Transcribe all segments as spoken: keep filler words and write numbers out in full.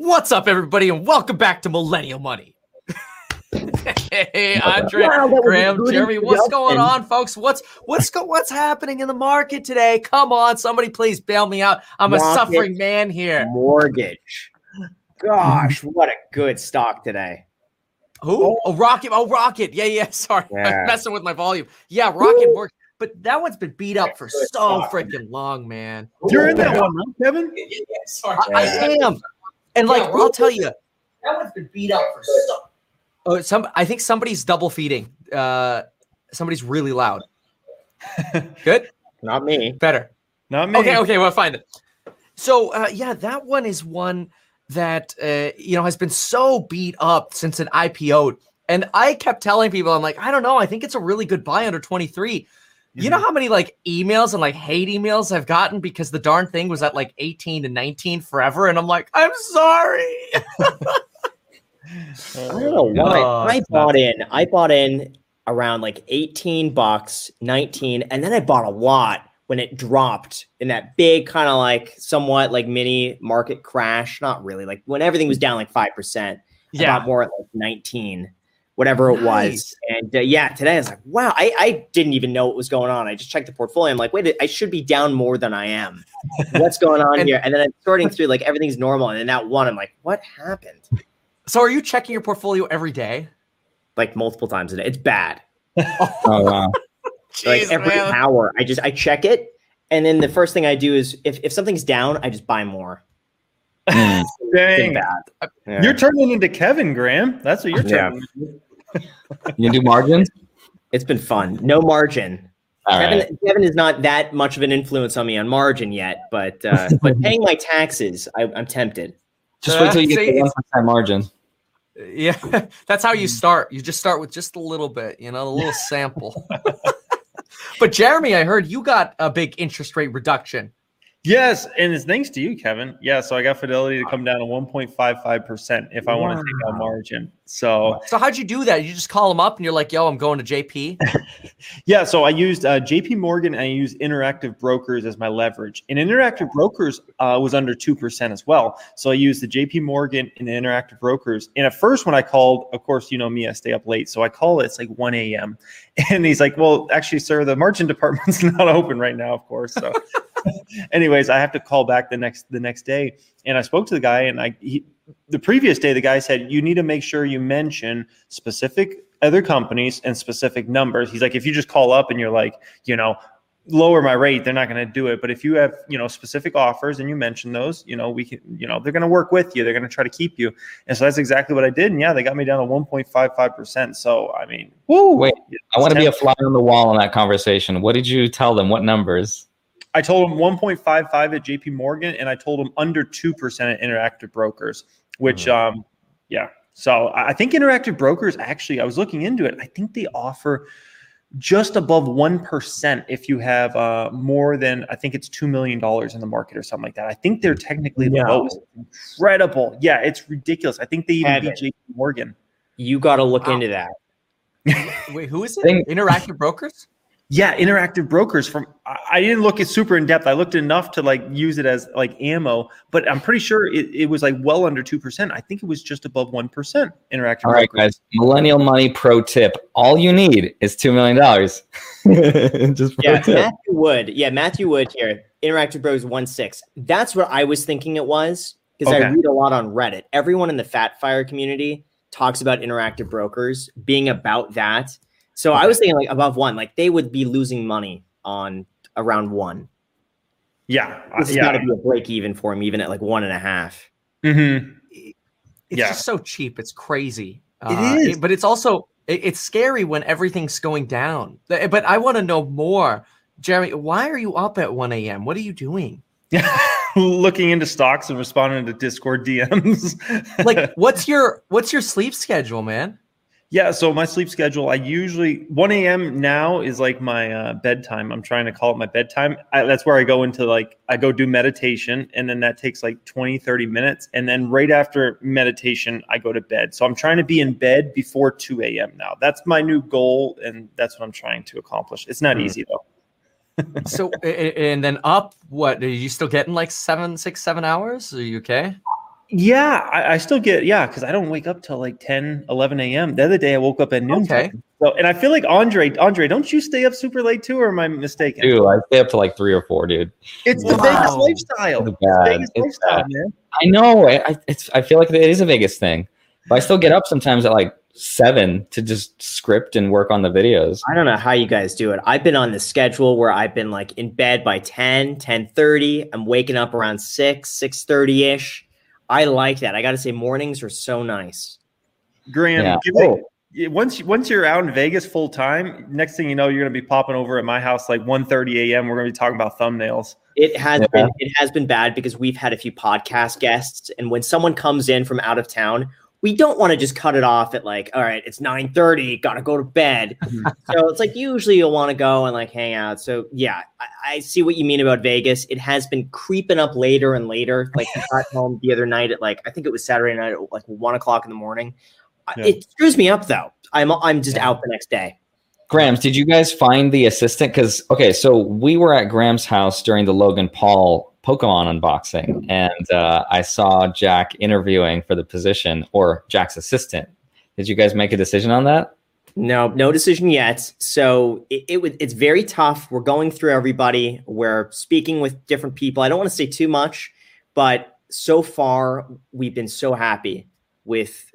What's up, everybody, and welcome back to Millennial Money. Hey, Andre, wow, Graham, Jeremy, what's going on, folks? What's what's go, what's happening in the market today? Come on, somebody please bail me out. I'm Rocket, a suffering man here. Mortgage. Gosh, what a good stock today. Who? Oh, Rocket. Oh, Rocket. Yeah, yeah, sorry. Yeah. I'm messing with my volume. Yeah, Rocket works. But that one's been beat up for good so freaking long, man. You're in that one, right, Kevin? Yeah, yeah, sorry. Yeah. I, I am. And like, yeah, I'll tell you, that one's been beat up for so. Oh, some. I think somebody's double feeding. Uh, somebody's really loud. Good. Not me. Better. Not me. Okay. Okay. Well, fine. So, uh, yeah, that one is one that uh, you know has been so beat up since it I P O'd, and I kept telling people, I'm like, I don't know. I think it's a really good buy under twenty-three. Mm-hmm. You know how many like emails and like hate emails I've gotten because the darn thing was at like eighteen to nineteen forever. And I'm like, I'm sorry. I don't know why. Oh, I bought in, I bought in around like eighteen bucks, nineteen. And then I bought a lot when it dropped in that big kind of like somewhat like mini market crash. Not really, like when everything was down like five percent. Yeah. I bought more at like nineteen. Whatever it nice. was. And uh, yeah, today I was like, wow, I, I didn't even know what was going on. I just checked the portfolio. I'm like, wait, I should be down more than I am. What's going on and, here? And then I'm sorting through, like, everything's normal. And then that one, I'm like, what happened? So are you checking your portfolio every day? Like multiple times a day. It's bad. Oh, wow. Jeez, like every man. hour. I just, I check it. And then the first thing I do is if, if something's down, I just buy more. Mm. Dang. Bad. Yeah. You're turning into Kevin, Graham. That's what you're turning yeah. into. You do margins? It's been fun. No margin. All Kevin, right. Kevin is not that much of an influence on me on margin yet, but uh, but paying my taxes, I, I'm tempted. Just uh, wait till you see, get the one percent margin. Yeah, that's how you start. You just start with just a little bit, you know, a little sample. But Jeremy, I heard you got a big interest rate reduction. Yes, and it's thanks to you, Kevin. Yeah, so I got Fidelity to come down to one point five five percent if I wow. want to take out margin. So so how'd you do that? You just call them up and you're like, yo, I'm going to J P? Yeah, so I used uh, J P Morgan and I used Interactive Brokers as my leverage. And Interactive Brokers uh, was under two percent as well. So I used the J P Morgan and the Interactive Brokers. And at first when I called, of course, you know me, I stay up late. So I call it, it's like one a.m. And he's like, well, actually, sir, the margin department's not open right now, of course. So anyways, I have to call back the next the next day. And I spoke to the guy and I he, the previous day, the guy said, you need to make sure you mention specific other companies and specific numbers. He's like, if you just call up and you're like, you know, lower my rate, they're not going to do it. But if you have, you know, specific offers and you mention those, you know, we can, you know, they're going to work with you. They're going to try to keep you. And so that's exactly what I did. And yeah, they got me down to one point five five percent. So, I mean, woo, wait, I want to be a fly on the wall in that conversation. What did you tell them? What numbers? I told him one point five five at J P Morgan, and I told him under two percent at Interactive Brokers, which, mm-hmm. um, yeah. So I think Interactive Brokers, actually, I was looking into it. I think they offer just above one percent if you have uh, more than, I think it's two million dollars in the market or something like that. I think they're technically the no. lowest. Incredible. Yeah, it's ridiculous. I think they even beat J P Morgan. You got to look wow. into that. Wait, who is it? Interactive Brokers? Yeah, Interactive Brokers. From I didn't look it super in depth. I looked enough to like use it as like ammo, but I'm pretty sure it, it was like well under two percent. I think it was just above one percent. Interactive Brokers. All right, guys. Millennial Money pro tip. All you need is two million dollars. Just pro yeah, tip. Matthew Wood. Yeah, Matthew Wood here. Interactive Bros one point six. That's what I was thinking it was because okay. I read a lot on Reddit. Everyone in the Fat Fire community talks about Interactive Brokers being about that. So okay. I was thinking like above one, like they would be losing money on around one. Yeah. It's yeah. got to be a break even for him, even at like one and a half. Mm-hmm. It's yeah. just so cheap. It's crazy. It uh, is. It, but it's also, it, it's scary when everything's going down. But I want to know more. Jeremy, why are you up at one a.m.? What are you doing? Looking into stocks and responding to Discord D Ms. Like what's your, what's your sleep schedule, man? Yeah, so my sleep schedule, I usually one a.m. now is like my uh, bedtime. I'm trying to call it my bedtime. I, that's where I go into like I go do meditation, and then that takes like twenty, thirty minutes. And then right after meditation, I go to bed. So I'm trying to be in bed before two a.m. now. That's my new goal, and that's what I'm trying to accomplish. It's not mm-hmm. easy, though. So and then up, what, are you still getting like seven, six, seven hours? Are you okay? Yeah, I, I still get, yeah, because I don't wake up till like ten, eleven a.m. The other day I woke up at noon. Okay. So, and I feel like Andre, Andre, don't you stay up super late too, or am I mistaken? Dude, I stay up to like three or four, dude. It's wow. the Vegas lifestyle. It's it's Vegas it's lifestyle, bad. Man. I know. I, it's, I feel like it is a Vegas thing. But I still get up sometimes at like seven to just script and work on the videos. I don't know how you guys do it. I've been on the schedule where I've been like in bed by ten, ten thirty. I'm waking up around six, six thirty-ish. I like that. I got to say, mornings are so nice. Graham, yeah. give oh. it, once once you're out in Vegas full time, next thing you know, you're going to be popping over at my house like one thirty a.m. We're going to be talking about thumbnails. It has yeah. been it has been bad because we've had a few podcast guests, and when someone comes in from out of town, we don't want to just cut it off at like, all right, it's nine thirty, got to go to bed. So it's like usually you'll want to go and like hang out. So yeah, I, I see what you mean about Vegas. It has been creeping up later and later. Like I got home the other night at like, I think it was Saturday night at like one o'clock in the morning. Yeah. It screws me up though. I'm I'm just yeah. out the next day. Grams, did you guys find the assistant? Because, okay, so we were at Graham's house during the Logan Paul Pokemon unboxing, and uh, I saw Jack interviewing for the position, or Jack's assistant. Did you guys make a decision on that? No, no decision yet. So it, it it's very tough. We're going through everybody. We're speaking with different people. I don't want to say too much, but so far we've been so happy with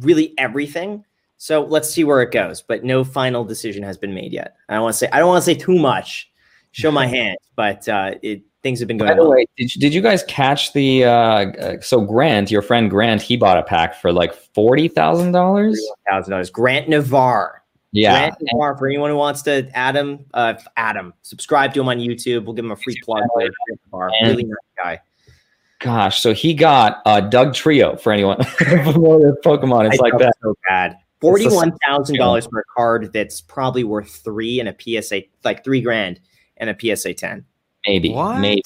really everything. So let's see where it goes, but no final decision has been made yet. I don't want to say I don't want to say too much. Show my hand, but uh, it, things have been going. By the way, did you, did you guys catch the? Uh, so Grant, your friend Grant, he bought a pack for like forty thousand dollars. Thousand dollars, Grant Navarre. Yeah, Grant Navarre. For anyone who wants to, Adam, uh, Adam, subscribe to him on YouTube. We'll give him a free plug. Grant Navarre, really nice guy. Gosh, so he got uh, Doug Trio for anyone familiar with Pokemon. It's I like that. So bad. Forty-one thousand dollars for a card that's probably worth three and a P S A, like three grand and a P S A ten. Maybe, what? maybe,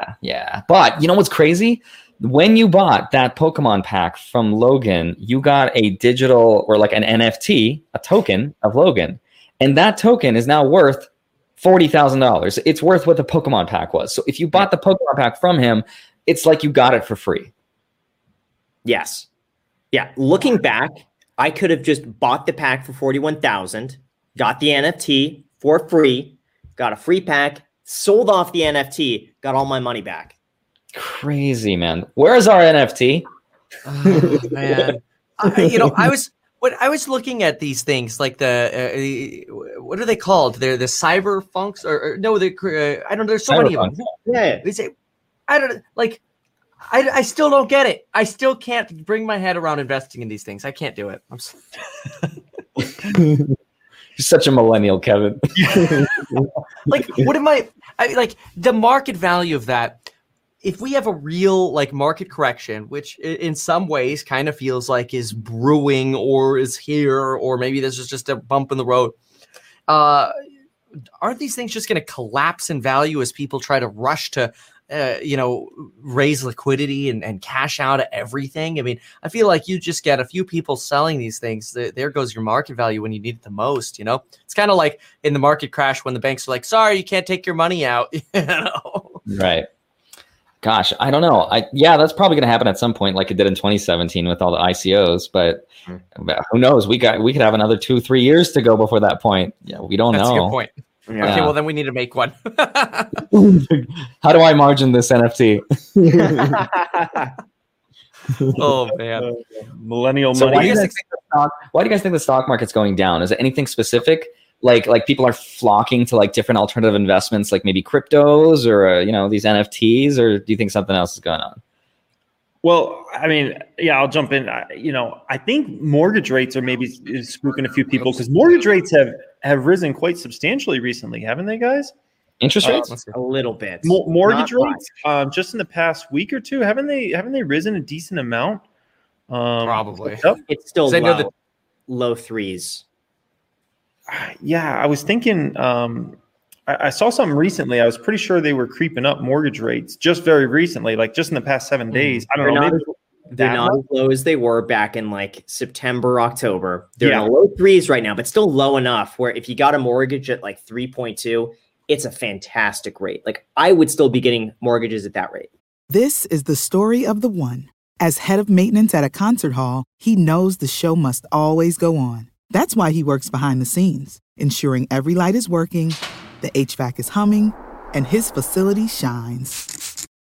yeah, yeah. But you know what's crazy? When you bought that Pokemon pack from Logan, you got a digital or like an N F T, a token of Logan, and that token is now worth forty thousand dollars. It's worth what the Pokemon pack was. So if you bought the Pokemon pack from him, it's like you got it for free. Yes, yeah. Looking back, I could have just bought the pack for forty-one thousand dollars, got the N F T for free, got a free pack, sold off the N F T, got all my money back. Crazy, man. Where's our N F T? Oh, man. I, you know, I was what I was looking at these things like the uh, what are they called? They're the cyber funks or, or no, they uh, I don't know. There's so cyber many funks. Of them. Yeah, they say I don't like. I, I still don't get it. I still can't bring my head around investing in these things. I can't do it. I'm so- You're such a millennial, Kevin. Like, what am I, I? Like, the market value of that. If we have a real like market correction, which in some ways kind of feels like is brewing or is here, or maybe this is just a bump in the road, uh, aren't these things just going to collapse in value as people try to rush to, uh, you know, raise liquidity and, and cash out of everything? I mean, I feel like you just get a few people selling these things. There goes your market value when you need it the most, you know? It's kind of like in the market crash when the banks are like, sorry, you can't take your money out, you know? Right. Gosh, I don't know. I, yeah, that's probably going to happen at some point, like it did in twenty seventeen with all the I C Os. But, but who knows? We got we could have another two, three years to go before that point. Yeah, we don't that's know. That's a good point. Yeah. Okay, well then we need to make one. How do I margin this N F T? Oh man, millennial so money. Why do, you guys think the stock, why do you guys think the stock market's going down? Is it anything specific? Like like people are flocking to like different alternative investments, like maybe cryptos or uh, you know, these N F Ts, or do you think something else is going on? Well, I mean, yeah, I'll jump in. I, you know, I think mortgage rates are maybe spooking a few people because mortgage rates have, have risen quite substantially recently, haven't they, guys? Interest rates uh, a little bit. Mo- mortgage Not rates, um, just in the past week or two, haven't they? Haven't they risen a decent amount? Um, Probably. Yep. It's still low, the- low threes. Yeah, I was thinking, um, I, I saw something recently. I was pretty sure they were creeping up mortgage rates just very recently, like just in the past seven days. I don't they're know. Not, maybe they're not as low as they were back in like September, October. They're yeah. in the low threes right now, but still low enough where if you got a mortgage at like three point two, it's a fantastic rate. Like I would still be getting mortgages at that rate. This is the story of the one. As head of maintenance at a concert hall, he knows the show must always go on. That's why he works behind the scenes, ensuring every light is working, the H V A C is humming, and his facility shines.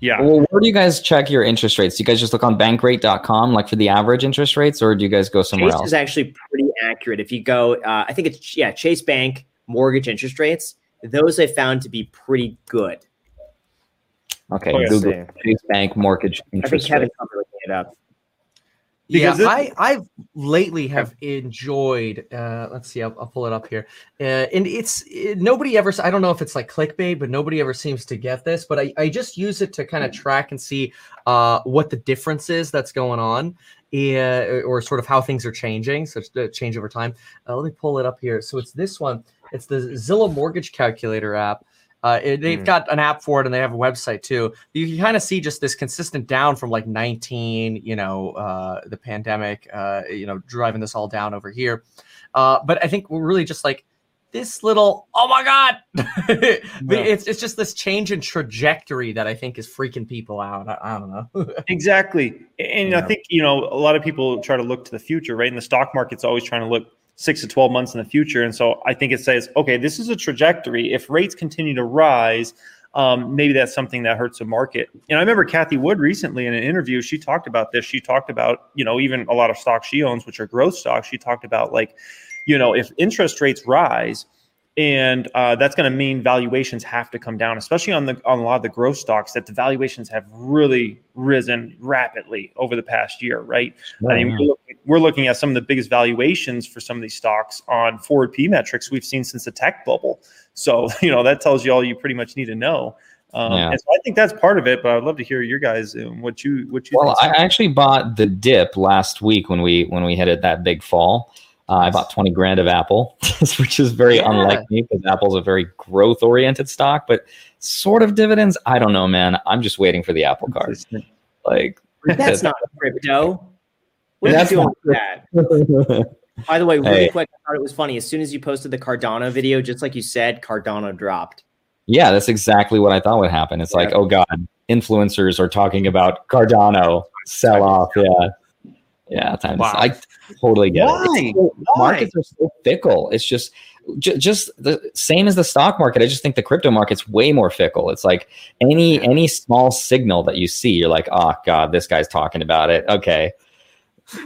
Yeah. Well, where do you guys check your interest rates? Do you guys just look on bankrate dot com, like for the average interest rates, or do you guys go somewhere Chase else? Chase is actually pretty accurate. If you go, uh, I think it's, yeah, Chase Bank, mortgage interest rates, those I found to be pretty good. Okay, oh, yeah, Google same. Chase Bank mortgage interest rates. I think Kevin covered it up. Because yeah, I, I've lately have enjoyed, uh, let's see, I'll, I'll pull it up here. Uh, and it's, it, nobody ever, I don't know if it's like clickbait, but nobody ever seems to get this, but I, I just use it to kind of track and see uh, what the difference is that's going on uh, or sort of how things are changing. So uh, change over time. Uh, let me pull it up here. So it's this one. It's the Zillow Mortgage Calculator app. Uh, it, they've mm. got an app for it, and they have a website too. You can kind of see just this consistent down from like nineteen, you know, uh, the pandemic, uh, you know, driving this all down over here. Uh, but I think we're really just like this little, oh my God, yeah. it's it's just this change in trajectory that I think is freaking people out. I, I don't know. Exactly. And yeah. I think, you know, a lot of people try to look to the future, right? And the stock market's always trying to look six to twelve months in the future. And so I think it says, okay, this is a trajectory. If rates continue to rise, um, maybe that's something that hurts the market. And I remember Kathy Wood recently in an interview, she talked about this. She talked about, you know, even a lot of stocks she owns, which are growth stocks. She talked about like, you know, if interest rates rise and uh, that's going to mean valuations have to come down, especially on the on a lot of the growth stocks, that the valuations have really risen rapidly over the past year, right? Oh, I mean, yeah. we're, looking, we're looking at some of the biggest valuations for some of these stocks on forward P metrics we've seen since the tech bubble. So, you know, that tells you all you pretty much need to know. Um, yeah. And so I think that's part of it, but I'd love to hear your guys and what you what you. Well, think. I actually bought the dip last week when we when we headed that big fall. Uh, I bought twenty grand of Apple, which is very yeah. unlike me because Apple's a very growth oriented stock, but sort of dividends. I don't know, man. I'm just waiting for the Apple card. Like that's not crypto. What are you doing with that? By the way, really hey. quick, I thought it was funny. As soon as you posted the Cardano video, just like you said, Cardano dropped. Yeah, that's exactly what I thought would happen. It's yeah. like, oh God, influencers are talking about Cardano sell off. Yeah. Yeah, time wow. I totally get Why? it. So, Why? Markets are so fickle. It's just, j- just the same as the stock market. I just think the crypto market's way more fickle. It's like any any small signal that you see, you're like, oh god, this guy's talking about it. Okay,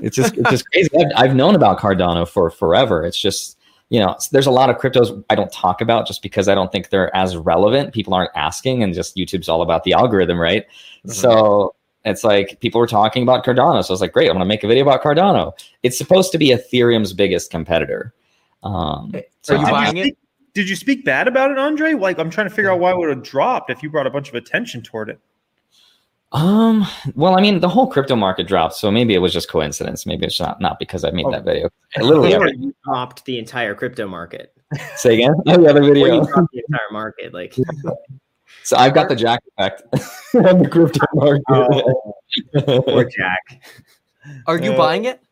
it's just it's just crazy. I've, I've known about Cardano for forever. It's just, you know, there's a lot of cryptos I don't talk about just because I don't think they're as relevant. People aren't asking, and just YouTube's all about the algorithm, right? Mm-hmm. So. It's like people were talking about Cardano. So I was like, great, I'm going to make a video about Cardano. It's supposed to be Ethereum's biggest competitor. Um, so Are you I, buying it? Did you speak bad about it, Andre? Like, I'm trying to figure out why it would have dropped if you brought a bunch of attention toward it. Um. Well, I mean, the whole crypto market dropped. So maybe it was just coincidence. Maybe it's not not because I made oh. that video. I literally I you dropped the entire crypto market. Say again? Oh, yeah, the video. Or you dropped the entire market. Like... So I've got the Jack effect on the crypto market. Oh, poor Jack. Are you uh, buying it?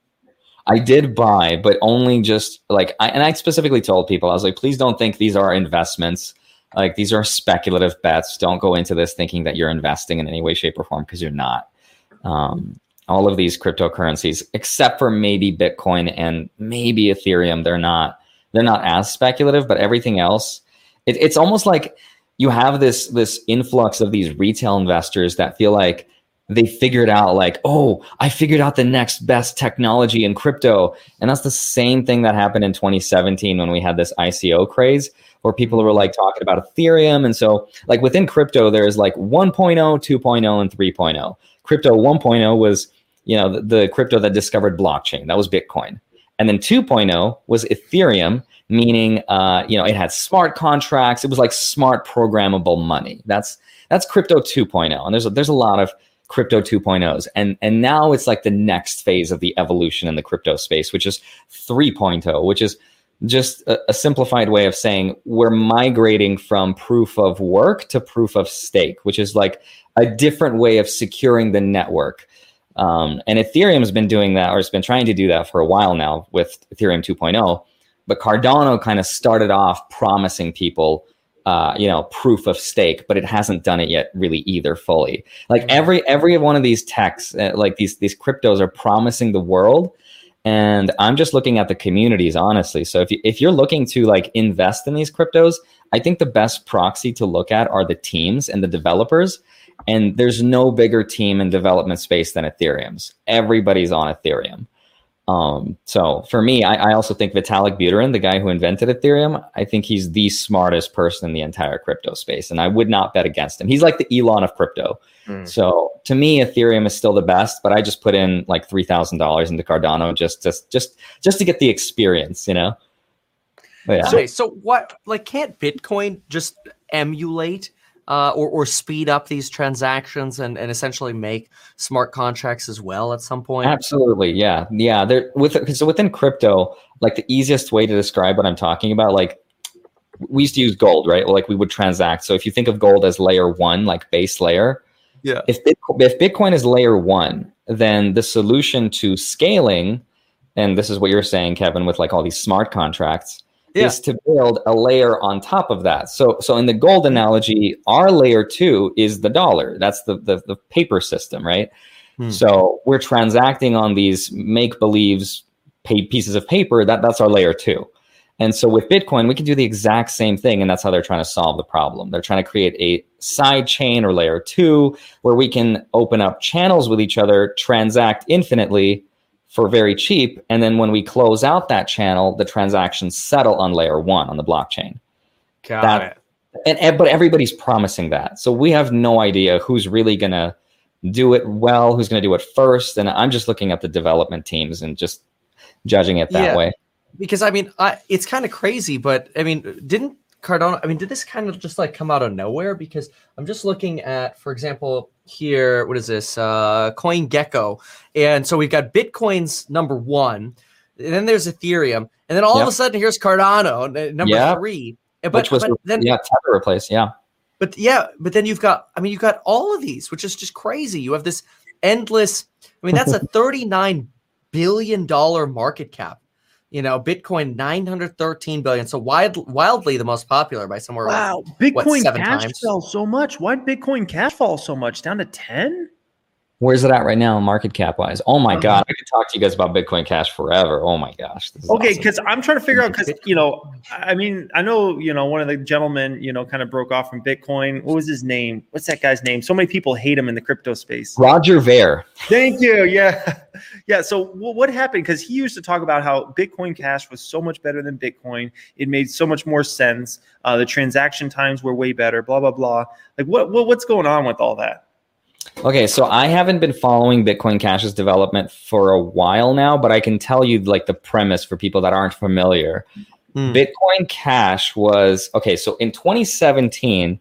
I did buy, but only just like I and I specifically told people, I was like, please don't think these are investments. Like, these are speculative bets. Don't go into this thinking that you're investing in any way, shape, or form, because you're not. Um, all of these cryptocurrencies, except for maybe Bitcoin and maybe Ethereum, they're not they're not as speculative, but everything else, it, it's almost like you have this this influx of these retail investors that feel like they figured out, like, oh, I figured out the next best technology in crypto. And that's the same thing that happened in twenty seventeen when we had this I C O craze where people were like talking about Ethereum. And so like within crypto, there is like one point oh, two point oh, and three point oh. Crypto one point oh was, you know, the, the crypto that discovered blockchain. That was Bitcoin. And then two point oh was Ethereum, meaning, uh, you know, it had smart contracts. It was like smart programmable money. That's that's crypto two point oh. And there's a, there's a lot of crypto two point ohs. And, and now it's like the next phase of the evolution in the crypto space, which is three point oh, which is just a, a simplified way of saying we're migrating from proof of work to proof of stake, which is like a different way of securing the network. Um, and Ethereum has been doing that, or it's been trying to do that for a while now with Ethereum two point oh. But Cardano kind of started off promising people, uh, you know, proof of stake, but it hasn't done it yet really either fully. Like every every one of these techs, uh, like these these cryptos are promising the world. And I'm just looking at the communities, honestly. So if you, if you're looking to like invest in these cryptos, I think the best proxy to look at are the teams and the developers. And there's no bigger team in development space than Ethereum's. Everybody's on Ethereum. Um, so for me, I, I also think Vitalik Buterin, the guy who invented Ethereum, I think he's the smartest person in the entire crypto space. And I would not bet against him. He's like the Elon of crypto. Mm. So to me, Ethereum is still the best, but I just put in like three thousand dollars into Cardano just to, just, just to get the experience, you know? But yeah. So, so what, like, can't Bitcoin just emulate Uh, or, or speed up these transactions and, and essentially make smart contracts as well at some point? Absolutely, yeah, yeah. There with so within crypto, like the easiest way to describe what I'm talking about, like we used to use gold, right? Like we would transact. So if you think of gold as layer one, like base layer, yeah. If Bitcoin, if Bitcoin is layer one, then the solution to scaling, and this is what you're saying, Kevin, with like all these smart contracts. Yeah. Is to build a layer on top of that. So so in the gold analogy, our layer two is the dollar. That's the the, the paper system, right? Hmm. So we're transacting on these make-believes pay pieces of paper. That, that's our layer two. And so with Bitcoin, we can do the exact same thing. And that's how they're trying to solve the problem. They're trying to create a side chain or layer two where we can open up channels with each other, transact infinitely, for very cheap. And then when we close out that channel, the transactions settle on layer one on the blockchain. Got that, it. And, and, but everybody's promising that. So we have no idea who's really going to do it well, who's going to do it first. And I'm just looking at the development teams and just judging it that yeah, way. Because I mean, I, it's kind of crazy, but I mean, didn't Cardano, I mean, did this kind of just like come out of nowhere? Because I'm just looking at, for example, here, what is this? Uh, CoinGecko. And so we've got Bitcoin's number one, and then there's Ethereum, and then all yep. of a sudden here's Cardano, number yep. three. But, Which was, but then yeah, Tether replaced, yeah. But yeah, but then you've got, I mean, you've got all of these, which is just crazy. You have this endless, I mean, that's a thirty-nine billion dollars market cap. You know, Bitcoin nine hundred thirteen billion dollars. So wild, wildly the most popular by somewhere. Wow, like, Bitcoin what, Cash times? fell so much. Why did Bitcoin Cash fall so much? Down to ten? Where's it at right now, market cap wise? Oh my God, I could talk to you guys about Bitcoin Cash forever. Oh my gosh. Okay, because awesome. I'm trying to figure out, because, you know, I mean, I know, you know, one of the gentlemen, you know, kind of broke off from Bitcoin. What was his name? What's that guy's name? So many people hate him in the crypto space. Roger Ver. Thank you. Yeah. Yeah. So what happened? Because he used to talk about how Bitcoin Cash was so much better than Bitcoin. It made so much more sense. Uh, the transaction times were way better, blah, blah, blah. Like what, what what's going on with all that? Okay, so I haven't been following Bitcoin Cash's development for a while now, but I can tell you like the premise for people that aren't familiar. Mm. Bitcoin Cash was, okay, so in twenty seventeen,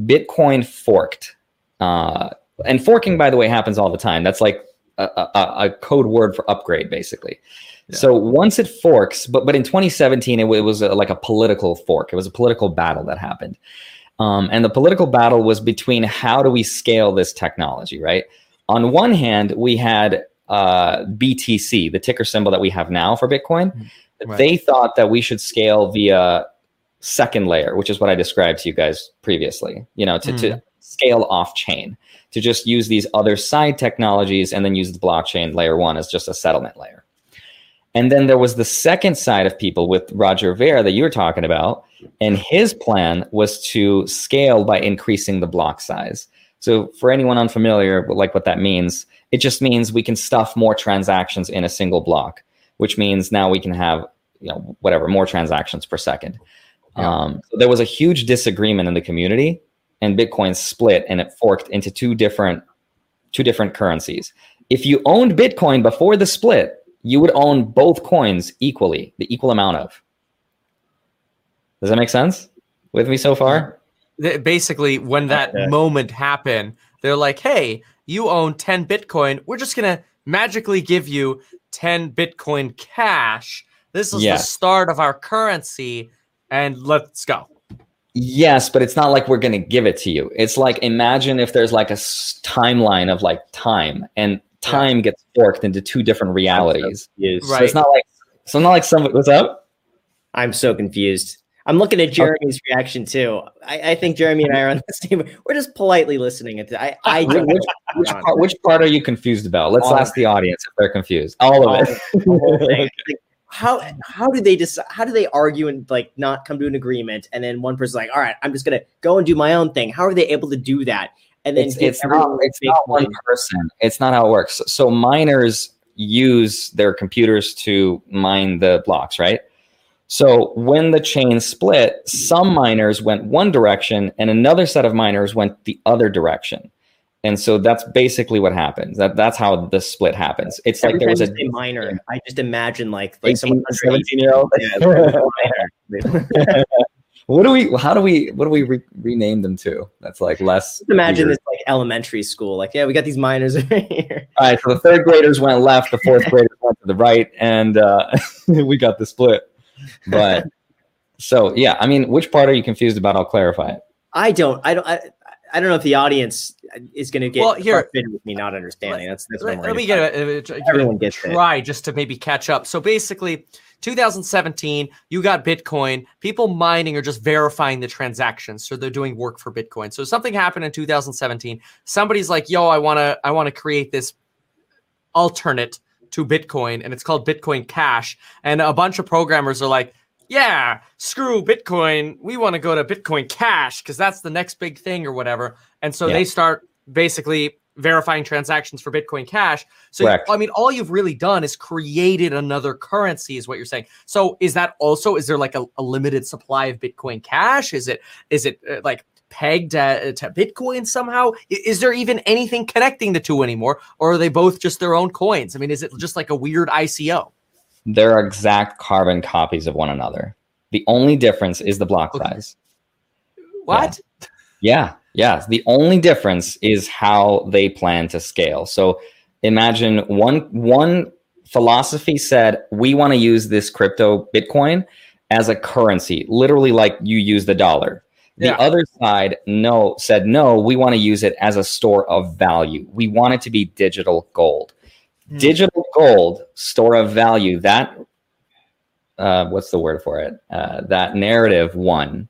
Bitcoin forked. Uh, and forking, by the way, happens all the time. That's like a, a, a code word for upgrade, basically. Yeah. So once it forks, but but in twenty seventeen, it, it was a, like a political fork. It was a political battle that happened. Um, and the political battle was between how do we scale this technology, right? On one hand, we had uh, B T C, the ticker symbol that we have now for Bitcoin. Right. They thought that we should scale via second layer, which is what I described to you guys previously, you know, to, mm. to scale off chain, to just use these other side technologies and then use the blockchain layer one as just a settlement layer. And then there was the second side of people with Roger Ver that you were talking about. And his plan was to scale by increasing the block size. So for anyone unfamiliar with like what that means, it just means we can stuff more transactions in a single block, which means now we can have, you know, whatever, more transactions per second. Yeah. Um, so there was a huge disagreement in the community, and Bitcoin split and it forked into two different, two different currencies. If you owned Bitcoin before the split, you would own both coins equally, the equal amount of. Does that make sense with me so far? Basically, when that okay. moment happened, they're like, hey, you own ten Bitcoin. We're just going to magically give you ten Bitcoin Cash. This is yes. the start of our currency, and let's go. Yes, but it's not like we're going to give it to you. It's like, imagine if there's like a timeline of like time, and time yeah. gets forked into two different realities. So, right. so it's not like, so not like some, what's up? I'm so confused. I'm looking at Jeremy's okay. reaction too. I, I think Jeremy and I are on the same. We're just politely listening. At the, I, I which, which, part, which part are you confused about? Let's all ask the audience if they're confused. All of it. Like, how how do they decide? How do they argue and like not come to an agreement? And then one person's like, "All right, I'm just gonna go and do my own thing." How are they able to do that? And then it's, it's not it's not one person. It's not how it works. So, so miners use their computers to mine the blocks, right? So when the chain split, some miners went one direction and another set of miners went the other direction. And so that's basically what happens. That That's how the split happens. It's Every like there was a miner. I just imagine like, like someone seventeen year old. What do we, how do we, what do we re- rename them to? That's like less. Just imagine weird. This like elementary school. Like, yeah, we got these miners right here. All right. So the third graders went left, the fourth graders went to the right. And uh, we got the split. But so, yeah, I mean, which part are you confused about? I'll clarify it. I don't, I don't, I, I don't know if the audience is going to get well, here, with me not understanding. That's, that's let, let me get it. Everyone gets try it. Just to maybe catch up. So basically two thousand seventeen, you got Bitcoin, people mining are just verifying the transactions. So they're doing work for Bitcoin. So something happened in two thousand seventeen. Somebody's like, yo, I want to, I want to create this alternate to Bitcoin, and it's called Bitcoin Cash. And a bunch of programmers are like, yeah, screw Bitcoin. We want to go to Bitcoin Cash because that's the next big thing or whatever. And so yeah. they start basically verifying transactions for Bitcoin Cash. So, you, I mean, all you've really done is created another currency is what you're saying. So is that also, is there like a, a limited supply of Bitcoin Cash? Is it, is it uh, like pegged uh, to Bitcoin somehow? Is there even anything connecting the two anymore? Or are they both just their own coins? I mean, is it just like a weird I C O? They're exact carbon copies of one another. The only difference is the block okay. size. What? Yeah. yeah. Yeah. The only difference is how they plan to scale. So imagine one, one philosophy said, we want to use this crypto Bitcoin as a currency, literally like you use the dollar. The yeah. other side no said, no, we want to use it as a store of value. We want it to be digital gold. Mm. Digital gold, store of value, that, uh, what's the word for it? Uh, that narrative won.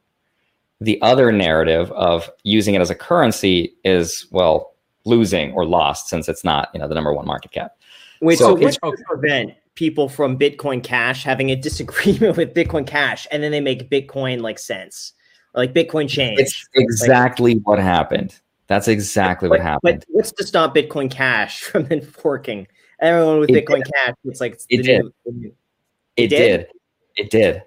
The other narrative of using it as a currency is, well, losing or lost, since it's not, you know, the number one market cap. Wait, so, so what oh, prevent people from Bitcoin Cash having a disagreement with Bitcoin Cash, and then they make Bitcoin like sense, or like Bitcoin change? It's exactly like, what happened. That's exactly but, what happened. But what's to stop Bitcoin Cash from then forking? Everyone with it Bitcoin did. Cash, it's like it's it, did. New, it, it did. did. It did.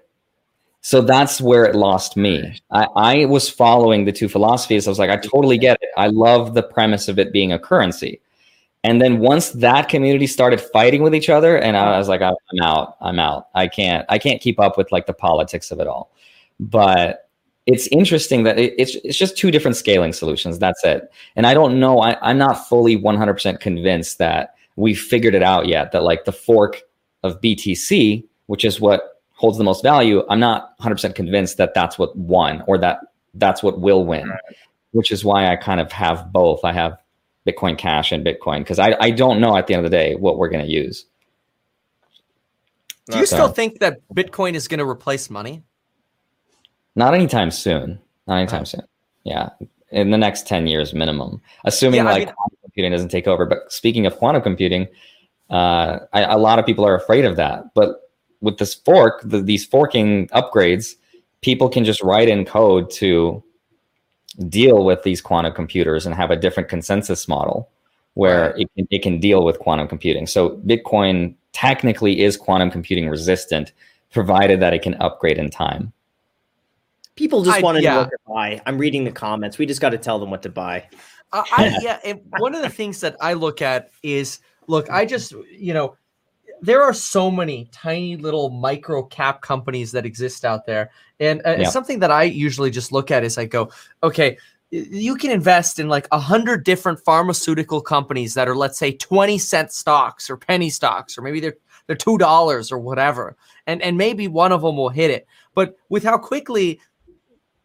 So that's where it lost me. I, I was following the two philosophies. I was like, I totally get it. I love the premise of it being a currency. And then once that community started fighting with each other, and I was like, I'm out. I'm out. I can't. I can't keep up with like the politics of it all. But it's interesting that it, it's it's just two different scaling solutions. That's it. And I don't know. I, I'm not fully one hundred percent convinced that we figured it out yet. That like the fork of B T C, which is what holds the most value, I'm not one hundred percent convinced that that's what won, or that that's what will win, which is why I kind of have both. I have Bitcoin Cash and Bitcoin, because I, I don't know at the end of the day what we're going to use. Do you so, still think that Bitcoin is going to replace money? Not anytime soon. Not anytime oh. soon. Yeah. In the next ten years minimum, assuming yeah, like I mean, quantum computing doesn't take over. But speaking of quantum computing, uh, I, a lot of people are afraid of that. But with this fork, the, these forking upgrades, people can just write in code to deal with these quantum computers and have a different consensus model where it can, it can deal with quantum computing. So Bitcoin technically is quantum computing resistant, provided that it can upgrade in time. People just want to yeah. know what to buy. I'm reading the comments. We just got to tell them what to buy. Uh, I, yeah, it, one of the things that I look at is, look, I just, you know, there are so many tiny little micro cap companies that exist out there. And uh, yeah. something that I usually just look at is I go, okay, you can invest in like a hundred different pharmaceutical companies that are, let's say, twenty cent stocks or penny stocks, or maybe they're, they're two dollars or whatever. And, and maybe one of them will hit it. But with how quickly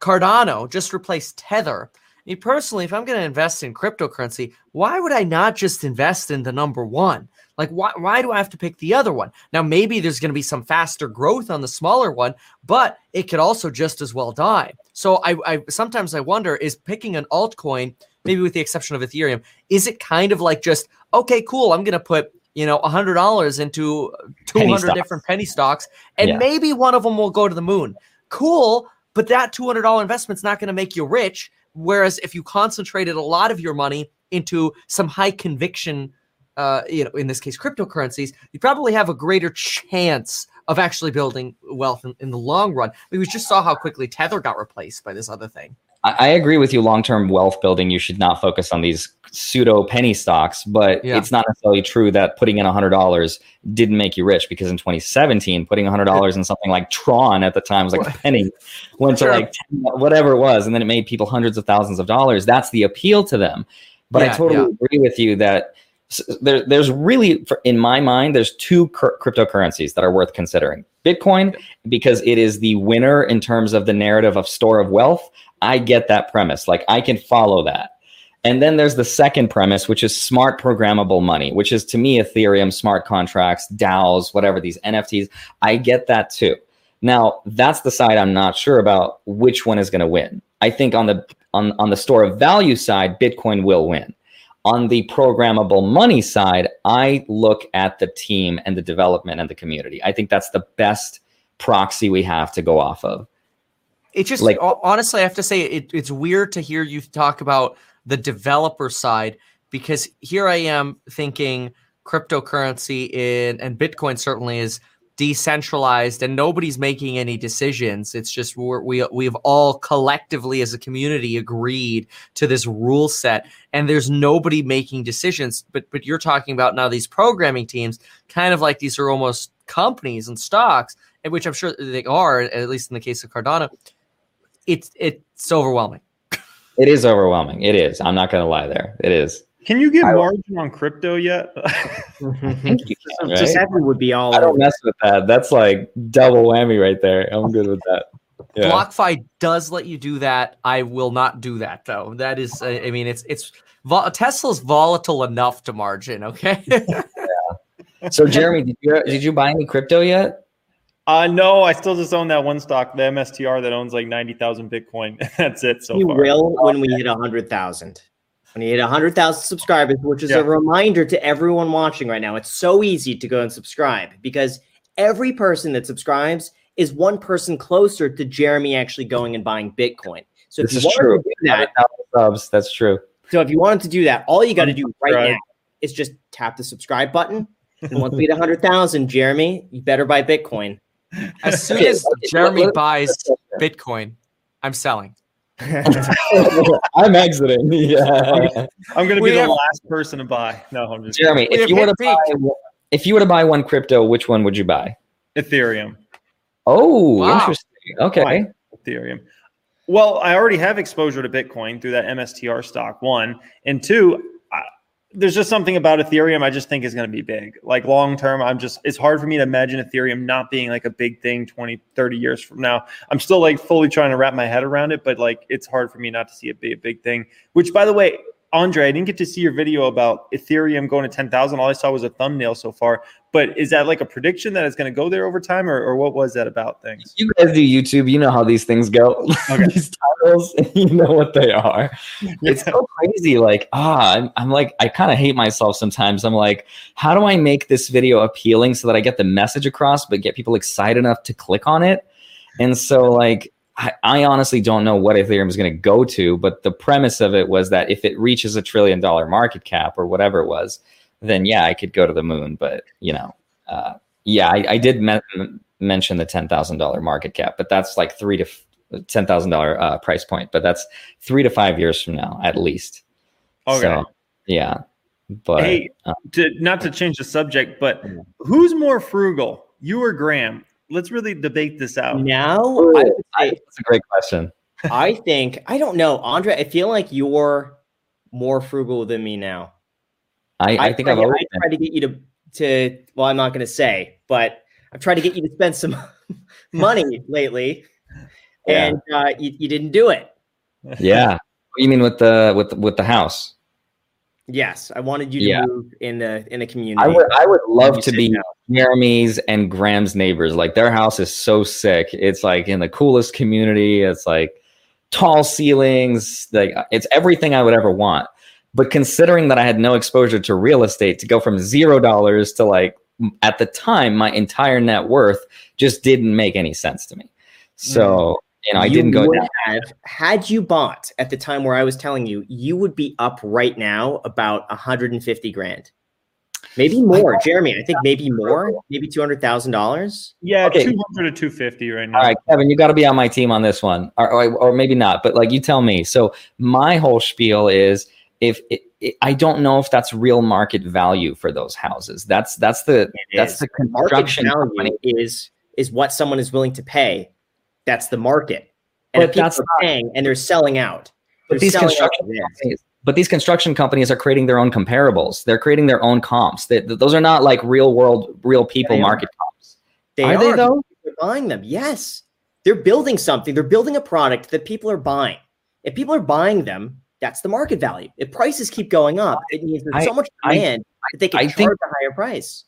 Cardano just replaced Tether, I mean, personally, if I'm going to invest in cryptocurrency, why would I not just invest in the number one? Like, why, why do I have to pick the other one? Now, maybe there's going to be some faster growth on the smaller one, but it could also just as well die. So I, I sometimes I wonder, is picking an altcoin, maybe with the exception of Ethereum, is it kind of like just, okay, cool, I'm going to put, you know, one hundred dollars into two hundred different penny stocks, and yeah. maybe one of them will go to the moon. Cool, but that two hundred dollars investment's not going to make you rich. Whereas if you concentrated a lot of your money into some high conviction, uh, you know, in this case, cryptocurrencies, you probably have a greater chance of actually building wealth in, in the long run. We just saw how quickly Tether got replaced by this other thing. I, I agree with you. Long-term wealth building, you should not focus on these pseudo penny stocks, but yeah. it's not necessarily true that putting in one hundred dollars didn't make you rich, because in twenty seventeen, putting one hundred dollars in something like Tron at the time was like a penny, went to like whatever it was, and then it made people hundreds of thousands of dollars. That's the appeal to them. But yeah, I totally yeah. agree with you that there, there's really, in my mind, there's two cur- cryptocurrencies that are worth considering. Bitcoin, because it is the winner in terms of the narrative of store of wealth. I get that premise. Like, I can follow that. And then there's the second premise, which is smart programmable money, which is, to me, Ethereum, smart contracts, DAOs, whatever, these N F Ts. I get that too. Now, that's the side I'm not sure about which one is going to win. I think on the on, on the store of value side, Bitcoin will win. On the programmable money side, I look at the team and the development and the community. I think that's the best proxy we have to go off of. It's just, like, honestly, I have to say it, it's weird to hear you talk about the developer side, because here I am thinking cryptocurrency in, and Bitcoin certainly is decentralized and nobody's making any decisions. It's just we're, we we've all collectively as a community agreed to this rule set, and there's nobody making decisions. But but you're talking about now these programming teams, kind of like these are almost companies and stocks, and which I'm sure they are, at least in the case of Cardano. It's it's overwhelming. It is overwhelming. It is. I'm not going to lie there. It is. Can you get I, margin on crypto yet? Thank you. Can, right? Just heavy would be all. I don't mess with that. That's like double whammy right there. I'm good with that. Yeah. BlockFi does let you do that. I will not do that though. That is, I mean, it's it's vol- Tesla's volatile enough to margin. Okay. yeah. So Jeremy, did you did you buy any crypto yet? Uh, no, I still just own that one stock, the M S T R, that owns like ninety thousand Bitcoin. That's it so far. We will when we hit one hundred thousand. We need one hundred thousand subscribers, which is yeah. a reminder to everyone watching right now. It's so easy to go and subscribe because every person that subscribes is one person closer to Jeremy actually going and buying Bitcoin. So this if you is true. To do that, subs, that's true. So if you wanted to do that, all you got to do right, right now is just tap the subscribe button. And once we hit one hundred thousand, Jeremy, you better buy Bitcoin. As soon as Jeremy buys Bitcoin, I'm selling. I'm exiting. Yeah, I'm going to be the last person to buy. No, I'm just Jeremy. If you were to buy, if you were to buy one crypto, which one would you buy? Ethereum. Oh, wow. Interesting. Okay, why? Ethereum. Well, I already have exposure to Bitcoin through that M S T R stock. One and two, I, there's just something about Ethereum I just think is going to be big. Like long term, I'm just it's hard for me to imagine Ethereum not being like a big thing twenty, thirty years from now. I'm still like fully trying to wrap my head around it, but like it's hard for me not to see it be a big thing. Which, by the way, Andre, I didn't get to see your video about Ethereum going to ten thousand. All I saw was a thumbnail so far. But is that like a prediction that it's going to go there over time, or, or what was that about things? You guys do YouTube. You know how these things go. Okay. These titles, you know what they are. Yeah. It's so crazy. Like, ah, I'm, I'm like, I kind of hate myself sometimes. I'm like, how do I make this video appealing so that I get the message across, but get people excited enough to click on it? And so like, I, I honestly don't know what Ethereum is going to go to, but the premise of it was that if it reaches a trillion dollar market cap or whatever it was, then yeah, I could go to the moon. But you know, uh, yeah, I, I did me- mention the ten thousand dollars market cap, but that's like three to f- ten thousand dollars uh, price point, but that's three to five years from now, at least. Okay. So, yeah. But hey, um, to, not to change the subject, but who's more frugal, you or Graham? Let's really debate this out. Now, Ooh, I, I, that's a great question. I think, I don't know, Andre, I feel like you're more frugal than me now. I, I, I think try, I've always I try to get you to, to well, I'm not going to say, but I've tried to get you to spend some money lately, yeah. and uh, you, you didn't do it. Yeah. You mean with the with with the house? Yes, I wanted you to yeah. move in the in the community. I would, I would love to be now. Jeremy's and Graham's neighbors. Like their house is so sick. It's like in the coolest community. It's like tall ceilings. Like it's everything I would ever want. But considering that I had no exposure to real estate, to go from zero dollars to like at the time my entire net worth just didn't make any sense to me. So you know, I you didn't go. Down. Have, had you bought at the time where I was telling you, you would be up right now about one hundred and fifty grand. Maybe more, Jeremy. I think maybe more, maybe two hundred thousand dollars. Yeah, okay. two hundred to two fifty right now. All right, Kevin, you got to be on my team on this one, or, or, or maybe not. But like, you tell me. So my whole spiel is, if it, it, I don't know if that's real market value for those houses. That's that's the that's the construction value is is what someone is willing to pay. That's the market, and if people are paying and they're selling out. But these construction companies. But these construction companies are creating their own comparables. They're creating their own comps. They, those are not like real world, real people yeah, market are. comps. They are, are they though? They're buying them. Yes. They're building something. They're building a product that people are buying. If people are buying them, that's the market value. If prices keep going up, it means there's I, so much demand I, I, that they can I charge think, a higher price.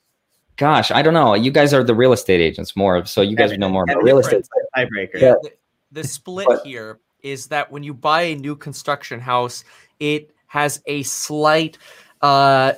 Gosh, I don't know. You guys are the real estate agents more. So you guys Evan, know more Evan, about real estate. Tiebreaker. Yeah. The, the split but, here is that when you buy a new construction house, it has a slight uh,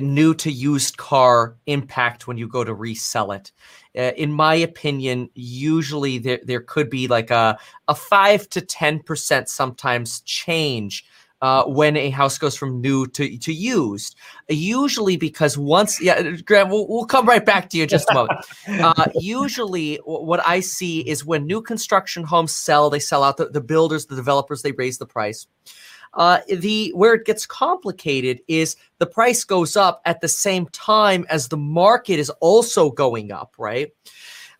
new to used car impact when you go to resell it. Uh, in my opinion, usually there, there could be like a, a five to ten percent sometimes change uh, when a house goes from new to, to used. Usually because once, yeah, Graham, we'll, we'll come right back to you in just a moment. Uh, usually what I see is when new construction homes sell, they sell out the, the builders, the developers, they raise the price. Uh, the where it gets complicated is the price goes up at the same time as the market is also going up, right?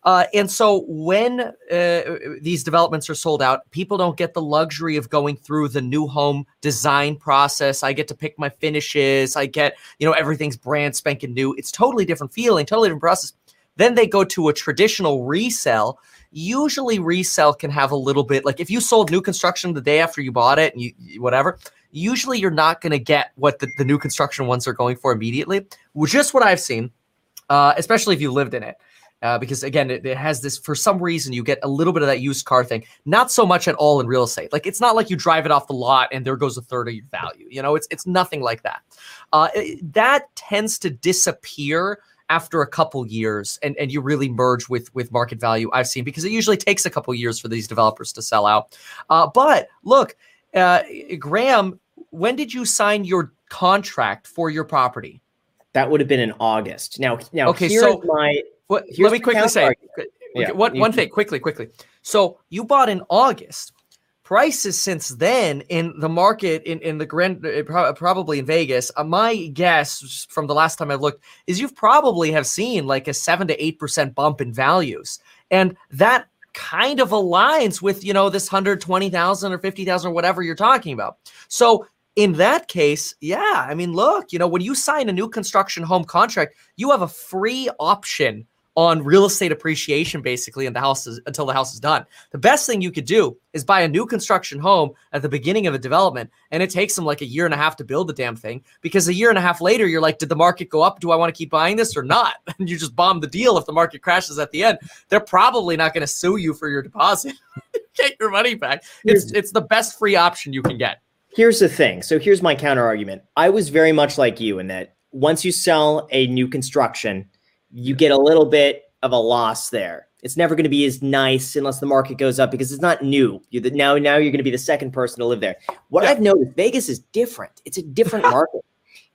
Uh, and so when uh, these developments are sold out, people don't get the luxury of going through the new home design process. I get to pick my finishes. I get, you know, everything's brand spanking new. It's totally different feeling, totally different process. Then they go to a traditional resell. Usually resell can have a little bit, like if you sold new construction the day after you bought it and you whatever, usually you're not going to get what the, the new construction ones are going for immediately, which is what I've seen, uh, especially if you lived in it. Uh, because again, it, it has this, for some reason, you get a little bit of that used car thing, not so much at all in real estate. Like, it's not like you drive it off the lot and there goes a third of your value. You know, it's it's nothing like that. Uh, it, that tends to disappear after a couple years, and, and you really merge with, with market value, I've seen, because it usually takes a couple years for these developers to sell out. Uh, but look, uh, Graham, when did you sign your contract for your property? That would have been in August. Now, now okay, here's so, my... Well, let me quickly say yeah, what, one thing, quickly, quickly. So you bought in August. Prices since then in the market, in, in the grand, probably in Vegas, uh, my guess from the last time I looked is you've probably have seen like a seven to eight percent bump in values. And that kind of aligns with, you know, this one hundred twenty thousand or fifty thousand or whatever you're talking about. So in that case, yeah, I mean, look, you know, when you sign a new construction home contract, you have a free option on real estate appreciation, basically, and the house is, until the house is done. The best thing you could do is buy a new construction home at the beginning of a development, and it takes them like a year and a half to build the damn thing, because a year and a half later, you're like, did the market go up? Do I want to keep buying this or not? And you just bomb the deal. If the market crashes at the end, they're probably not going to sue you for your deposit. Get your money back. It's, it's the best free option you can get. Here's the thing. So here's my counter argument. I was very much like you in that once you sell a new construction, you get a little bit of a loss there. It's never going to be as nice unless the market goes up, because it's not new. You're the, now, now you're going to be the second person to live there. What yeah. I've noticed, Vegas is different. It's a different market.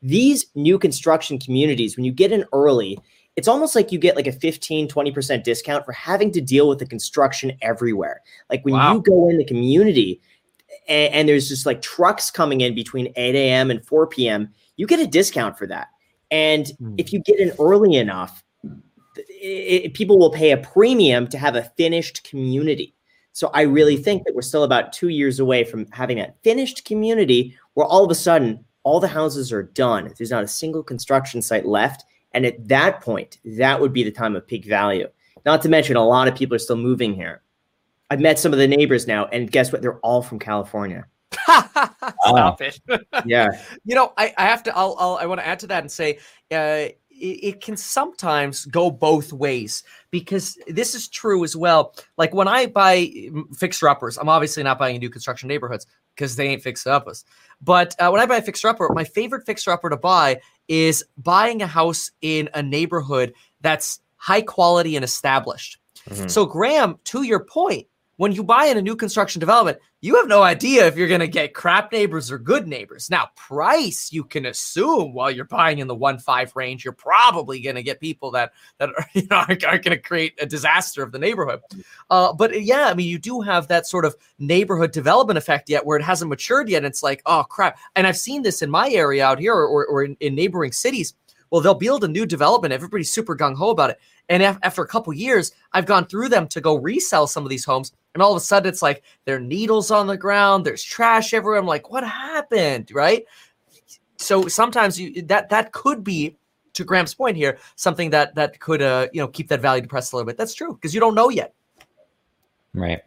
These new construction communities, when you get in early, it's almost like you get like a fifteen, twenty percent discount for having to deal with the construction everywhere. Like when wow. you go in the community and, and there's just like trucks coming in between eight a.m. and four p.m., you get a discount for that. And mm. if you get in early enough, It, it, people will pay a premium to have a finished community. So I really think that we're still about two years away from having that finished community where all of a sudden all the houses are done. There's not a single construction site left. And at that point, that would be the time of peak value. Not to mention a lot of people are still moving here. I've met some of the neighbors now, and guess what? They're all from California. Stop oh. it. Yeah. You know, I, I have to, I'll, I'll, I want to add to that and say, uh, it can sometimes go both ways, because this is true as well. Like when I buy fixer uppers, I'm obviously not buying new construction neighborhoods because they ain't fixer uppers. But uh, when I buy a fixer upper, my favorite fixer upper to buy is buying a house in a neighborhood that's high quality and established. Mm-hmm. So Graham, to your point, when you buy in a new construction development, you have no idea if you're going to get crap neighbors or good neighbors. Now, price, you can assume while you're buying in the one point five range, you're probably going to get people that that are, you know, are, are going to create a disaster of the neighborhood. Uh, but yeah, I mean, you do have that sort of neighborhood development effect yet where it hasn't matured yet. And it's like, oh, crap. And I've seen this in my area out here or, or in, in neighboring cities. Well, they'll build a new development. Everybody's super gung-ho about it. And af- after a couple years, I've gone through them to go resell some of these homes. And all of a sudden, it's like there are needles on the ground. There's trash everywhere. I'm like, what happened, right? So sometimes you, that that could be, to Graham's point here, something that that could uh, you know, keep that value depressed a little bit. That's true, because you don't know yet. Right.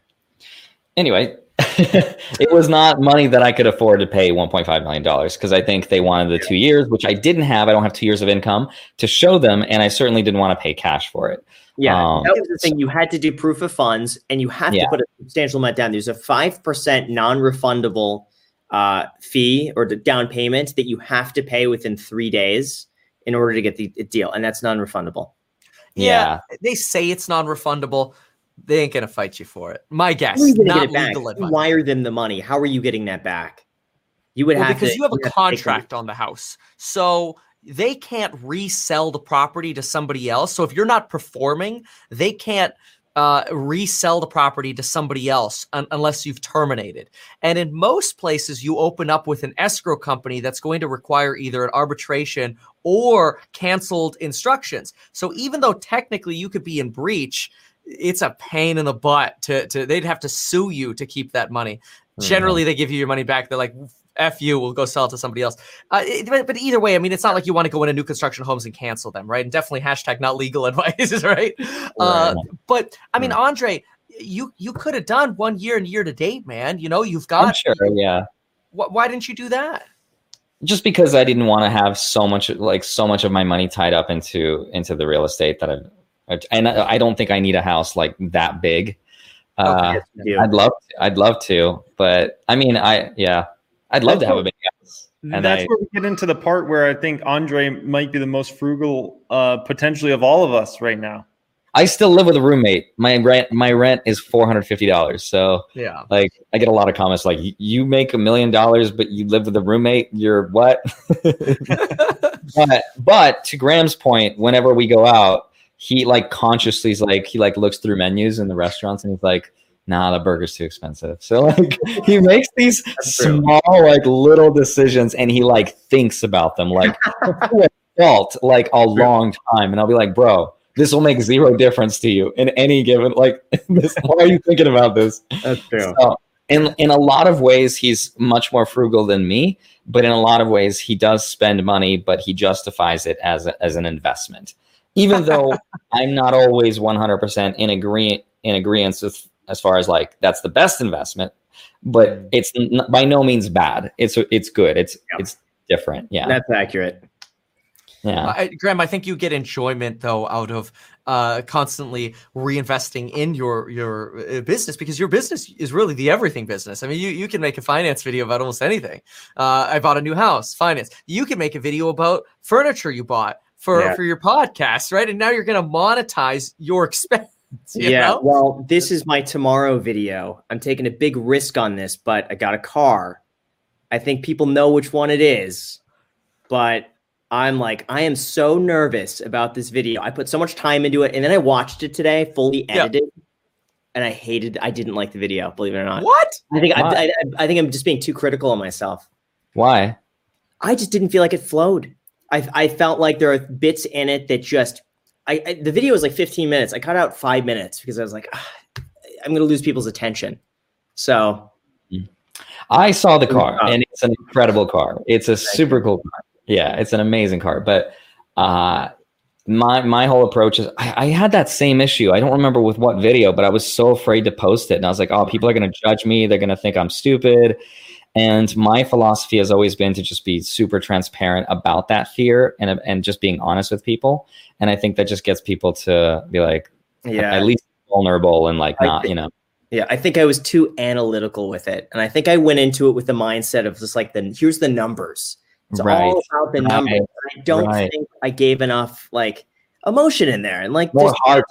Anyway, it was not money that I could afford to pay one point five million dollars, because I think they wanted the two years, which I didn't have. I don't have two years of income to show them, and I certainly didn't want to pay cash for it. Yeah, um, that was the thing. You had to do proof of funds, and you have yeah. to put a substantial amount down. There's a five percent non-refundable uh, fee or the down payment that you have to pay within three days in order to get the deal, and that's non-refundable. Yeah, yeah. They say it's non-refundable. They ain't going to fight you for it. My guess. Not legal advice. You wire them the money. How are you getting that back? You would well, have because to, you have you a have contract on the house. So they can't resell the property to somebody else. So if you're not performing, they can't uh, resell the property to somebody else un- unless you've terminated. And in most places, you open up with an escrow company that's going to require either an arbitration or canceled instructions. So even though technically you could be in breach, it's a pain in the butt to, to, they'd have to sue you to keep that money. Generally, mm-hmm. they give you your money back. They're like, F you, we'll go sell it to somebody else. Uh, it, but either way, I mean, it's not like you want to go into new construction homes and cancel them, right? And definitely hashtag not legal advice, right? right. Uh, but I mean, Andre, you, you could have done one year and year to date, man. You know, you've got, I'm sure, you, yeah. Wh- why didn't you do that? Just because I didn't want to have so much, like so much of my money tied up into, into the real estate that I've, and I, I don't think I need a house like that big. Uh, okay, I'd love, to, I'd love to, but I mean, I, yeah, I'd love that's to have what, a big house. And that's I, where we get into the part where I think Andre might be the most frugal, uh, potentially of all of us right now. I still live with a roommate. My rent, my rent is four hundred fifty dollars. So yeah, like I get a lot of comments like, you make a million dollars, but you live with a roommate. You're what? but, but to Graham's point, whenever we go out, he like consciously is like, he like looks through menus in the restaurants and he's like, nah, the burger's too expensive. So like he makes these small, like little decisions and he like thinks about them like felt like a long time. And I'll be like, bro, this will make zero difference to you in any given, like, this, why are you thinking about this? That's true. So, in, in a lot of ways, he's much more frugal than me, but in a lot of ways, he does spend money, but he justifies it as a, as an investment. Even though I'm not always one hundred percent in agree in agreeance with, as far as like, that's the best investment, but it's n- by no means bad. It's, it's good. It's, yeah. it's different. Yeah. That's accurate. Yeah, uh, Graham, I think you get enjoyment though out of uh, constantly reinvesting in your your business because your business is really the everything business. I mean, you, you can make a finance video about almost anything. Uh, I bought a new house, finance. You can make a video about furniture you bought for, yeah. for your podcast, right? And now you're going to monetize your expense. You yeah, know? Well, this is my tomorrow video. I'm taking a big risk on this, but I got a car. I think people know which one it is, but... I'm like, I am so nervous about this video. I put so much time into it. And then I watched it today, fully edited. Yeah. And I hated, I didn't like the video, believe it or not. What? I think, I, I, I think I'm just being too critical on myself. Why? I just didn't feel like it flowed. I I felt like there are bits in it that just, I, I the video was like fifteen minutes. I cut out five minutes because I was like, ah, I'm going to lose people's attention. So. I saw the car and it's an incredible car. It's a super cool car. Yeah, it's an amazing car. But uh, my my whole approach is I, I had that same issue. I don't remember with what video, but I was so afraid to post it. And I was like, oh, people are going to judge me. They're going to think I'm stupid. And my philosophy has always been to just be super transparent about that fear and, and just being honest with people. And I think that just gets people to be like, yeah, at least vulnerable and like not, think, you know. Yeah, I think I was too analytical with it. And I think I went into it with the mindset of just like, the here's the numbers. It's right. all about the numbers. Right. I don't right. think I gave enough like emotion in there, and like more heart.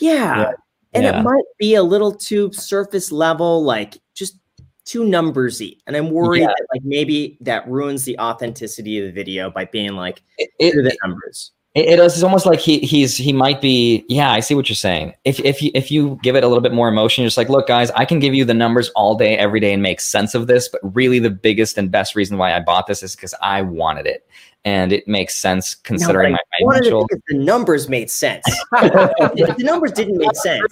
Yeah. yeah, and yeah. it might be a little too surface level, like just too numbersy. And I'm worried yeah. that like maybe that ruins the authenticity of the video by being like it, it, the numbers. It, it is almost like he he's he might be. Yeah, I see what you're saying. If if you, if you give it a little bit more emotion, you're just like, look, guys, I can give you the numbers all day, every day, and make sense of this. But really, the biggest and best reason why I bought this is because I wanted it, and it makes sense considering no, my financial. The numbers made sense. If the numbers didn't make sense,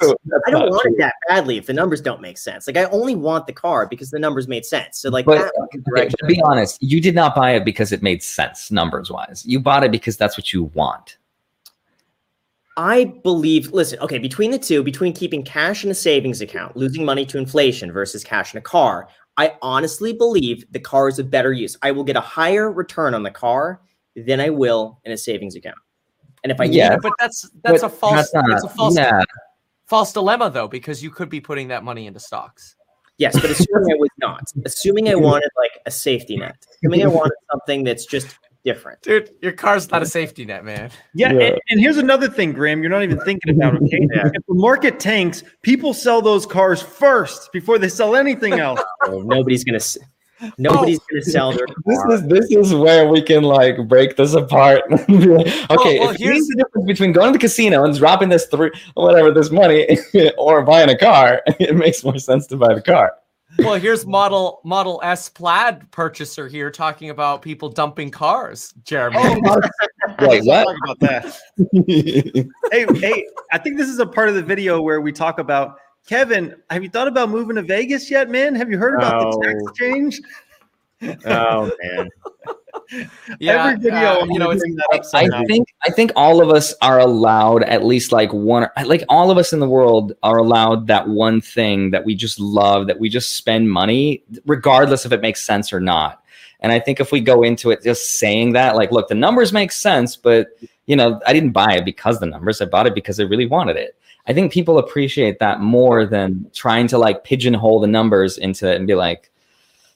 I don't want it that badly. If the numbers don't make sense, like I only want the car because the numbers made sense. So, like, but, okay, to be honest, you did not buy it because it made sense numbers wise. You bought it because that's what you want. I believe, listen, okay, between the two, between keeping cash in a savings account, losing money to inflation versus cash in a car, I honestly believe the car is a better use. I will get a higher return on the car than I will in a savings account. And if I yeah, but that's that's but a false that's, not, that's a false yeah. false dilemma though, because you could be putting that money into stocks. Yes, but assuming I was not, assuming I wanted like a safety net, assuming I wanted something that's just different. Dude, your car's not a safety net, man. Yeah, yeah. And, and here's another thing, Graham, you're not even thinking about, okay? Yeah. If the market tanks, people sell those cars first before they sell anything else. Oh, nobody's going to nobody's oh. going to sell their car. This is this is where we can like break this apart. Okay, oh, well, if here's the difference between going to the casino and dropping this three whatever this money or buying a car. It makes more sense to buy the car. Well, here's model Model S Plaid purchaser here talking about people dumping cars, Jeremy. Oh, wait, what? Talk about that. hey, hey, I think this is a part of the video where we talk about Kevin. Have you thought about moving to Vegas yet, man? Have you heard about oh. the tax change? Oh man. yeah, Every video, uh, you know, it's, that I, I think I think all of us are allowed at least like one, like all of us in the world are allowed that one thing that we just love, that we just spend money, regardless if it makes sense or not. And I think if we go into it just saying that, like, look, the numbers make sense, but, you know, I didn't buy it because the numbers, I bought it because I really wanted it. I think people appreciate that more than trying to like pigeonhole the numbers into it and be like,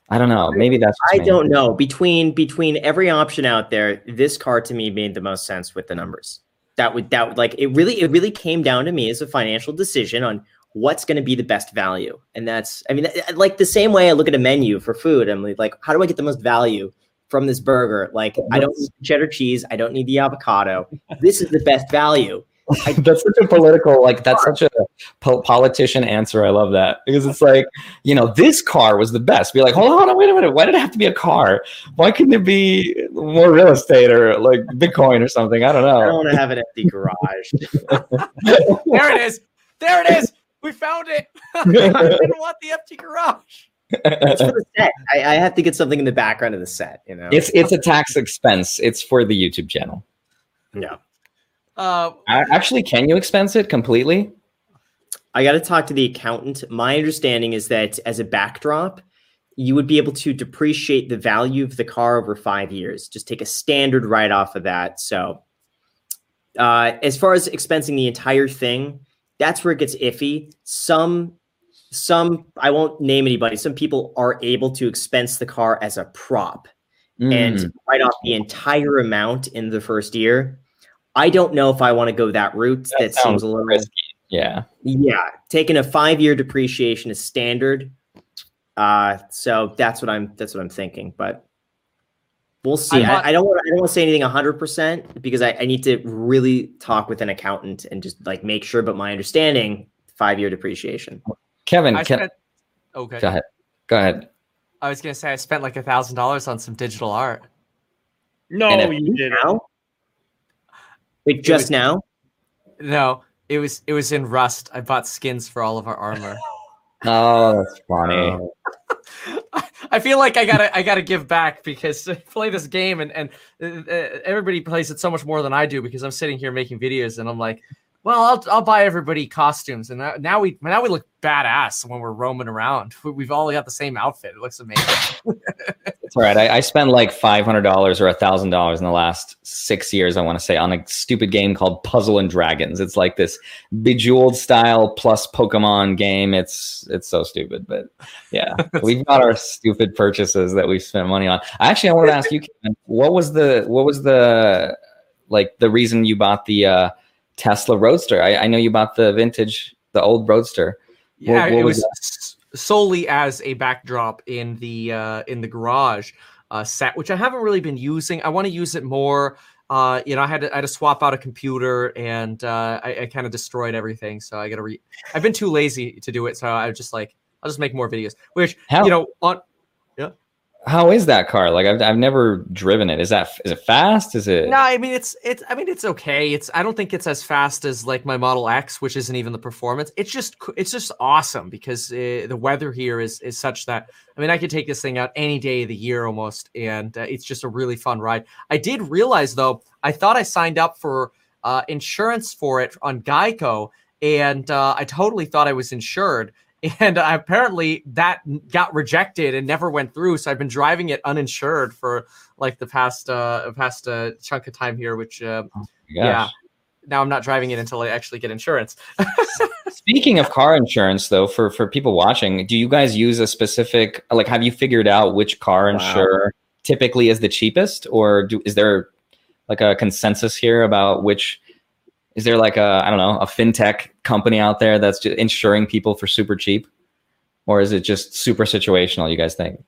I don't know, maybe that's I me. don't know. Between between every option out there, this car to me made the most sense with the numbers. That would that would like it really it really came down to me as a financial decision on what's going to be the best value. And that's, I mean, like the same way I look at a menu for food. I'm like, how do I get the most value from this burger? Like, I don't need the cheddar cheese. I don't need the avocado. This is the best value. I, that's such a political, like that's such a po- politician answer. I love that, because it's like, you know, this car was the best. Be like, hold on, wait a minute. Why did it have to be a car? Why couldn't it be more real estate or like Bitcoin or something? I don't know. I don't want to have an empty garage. There it is. There it is. We found it. I didn't want the empty garage. It's for the set. I, I have to get something in the background of the set. You know, it's it's a tax expense. It's for the YouTube channel. Yeah. Uh, Actually, can you expense it completely? I got to talk to the accountant. My understanding is that as a backdrop, you would be able to depreciate the value of the car over five years. Just take a standard write off of that. So, uh, as far as expensing the entire thing, that's where it gets iffy. Some, some I won't name anybody. Some people are able to expense the car as a prop mm. and write off the entire amount in the first year. I don't know if I want to go that route. That, that seems a little risky. Yeah, yeah. Taking a five-year depreciation is standard. Uh, so that's what I'm. That's what I'm thinking. But we'll see. I, I, I don't. Wanna, I don't want to say anything one hundred percent because I, I need to really talk with an accountant and just like make sure. But my understanding, five-year depreciation. Kevin, I can, spent, okay. Go ahead. Go ahead. I was gonna say I spent like a thousand dollars on some digital art. No, you didn't. Now, Wait, just was, now? No, it was it was in Rust. I bought skins for all of our armor. Oh, that's funny. I, I feel like I gotta I gotta give back because I play this game and and uh, everybody plays it so much more than I do because I'm sitting here making videos and I'm like, well, I'll I'll buy everybody costumes and now we now we look badass when we're roaming around. We've all got the same outfit. It looks amazing. That's right. I, I spent like five hundred dollars or a thousand dollars in the last six years. I want to say on a stupid game called Puzzle and Dragons. It's like this Bejeweled style plus Pokemon game. It's it's so stupid, but yeah, we've got our stupid purchases that we've spent money on. Actually, I wanted to ask you, Kevin, what was the what was the like the reason you bought the uh, Tesla Roadster? I, I know you bought the vintage, the old Roadster. Yeah, what, what it was, was solely as a backdrop in the uh, in the garage uh, set, which I haven't really been using. I want to use it more. Uh, you know, I had to, I had to swap out a computer, and uh, I, I kind of destroyed everything. So I got to re. I've been too lazy to do it, so I just like I'll just make more videos. Which how, you know on yeah. How is that car? Like I've I've never driven it. Is that is it fast? Is it? No, I mean it's it's I mean it's okay. It's I don't think it's as fast as like my Model X, which isn't even the performance. It's just it's just awesome because uh, the weather here is is such that I mean I could take this thing out any day of the year almost, and uh, it's just a really fun ride. I did realize though I thought I signed up for uh, insurance for it on Geico, and uh, I totally thought I was insured. And I, apparently that got rejected and never went through. So I've been driving it uninsured for like the past uh, past uh, chunk of time here, which uh, oh yeah, now I'm not driving it until I actually get insurance. Speaking of car insurance, though, for, for people watching, do you guys use a specific, like have you figured out which car wow. insurer typically is the cheapest? Or do, is there like a consensus here about which? Is there like a, I don't know, a fintech company out there that's just insuring people for super cheap? Or is it just super situational, you guys think?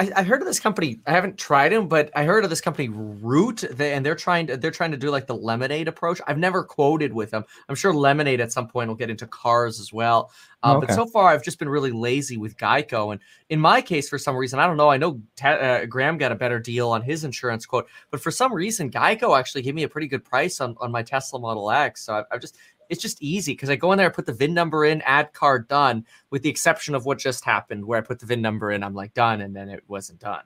I, I heard of this company. I haven't tried them, but I heard of this company Root, they, and they're trying to they're trying to do like the Lemonade approach. I've never quoted with them. I'm sure Lemonade at some point will get into cars as well. Uh, okay. But so far, I've just been really lazy with Geico. And in my case, for some reason, I don't know. I know Te- uh, Graham got a better deal on his insurance quote, but for some reason, Geico actually gave me a pretty good price on, on my Tesla Model X. So I've, I've just it's just easy because I go in there, I put the V I N number in, add car done, with the exception of what just happened where I put the V I N number in, I'm like done, and then it wasn't done.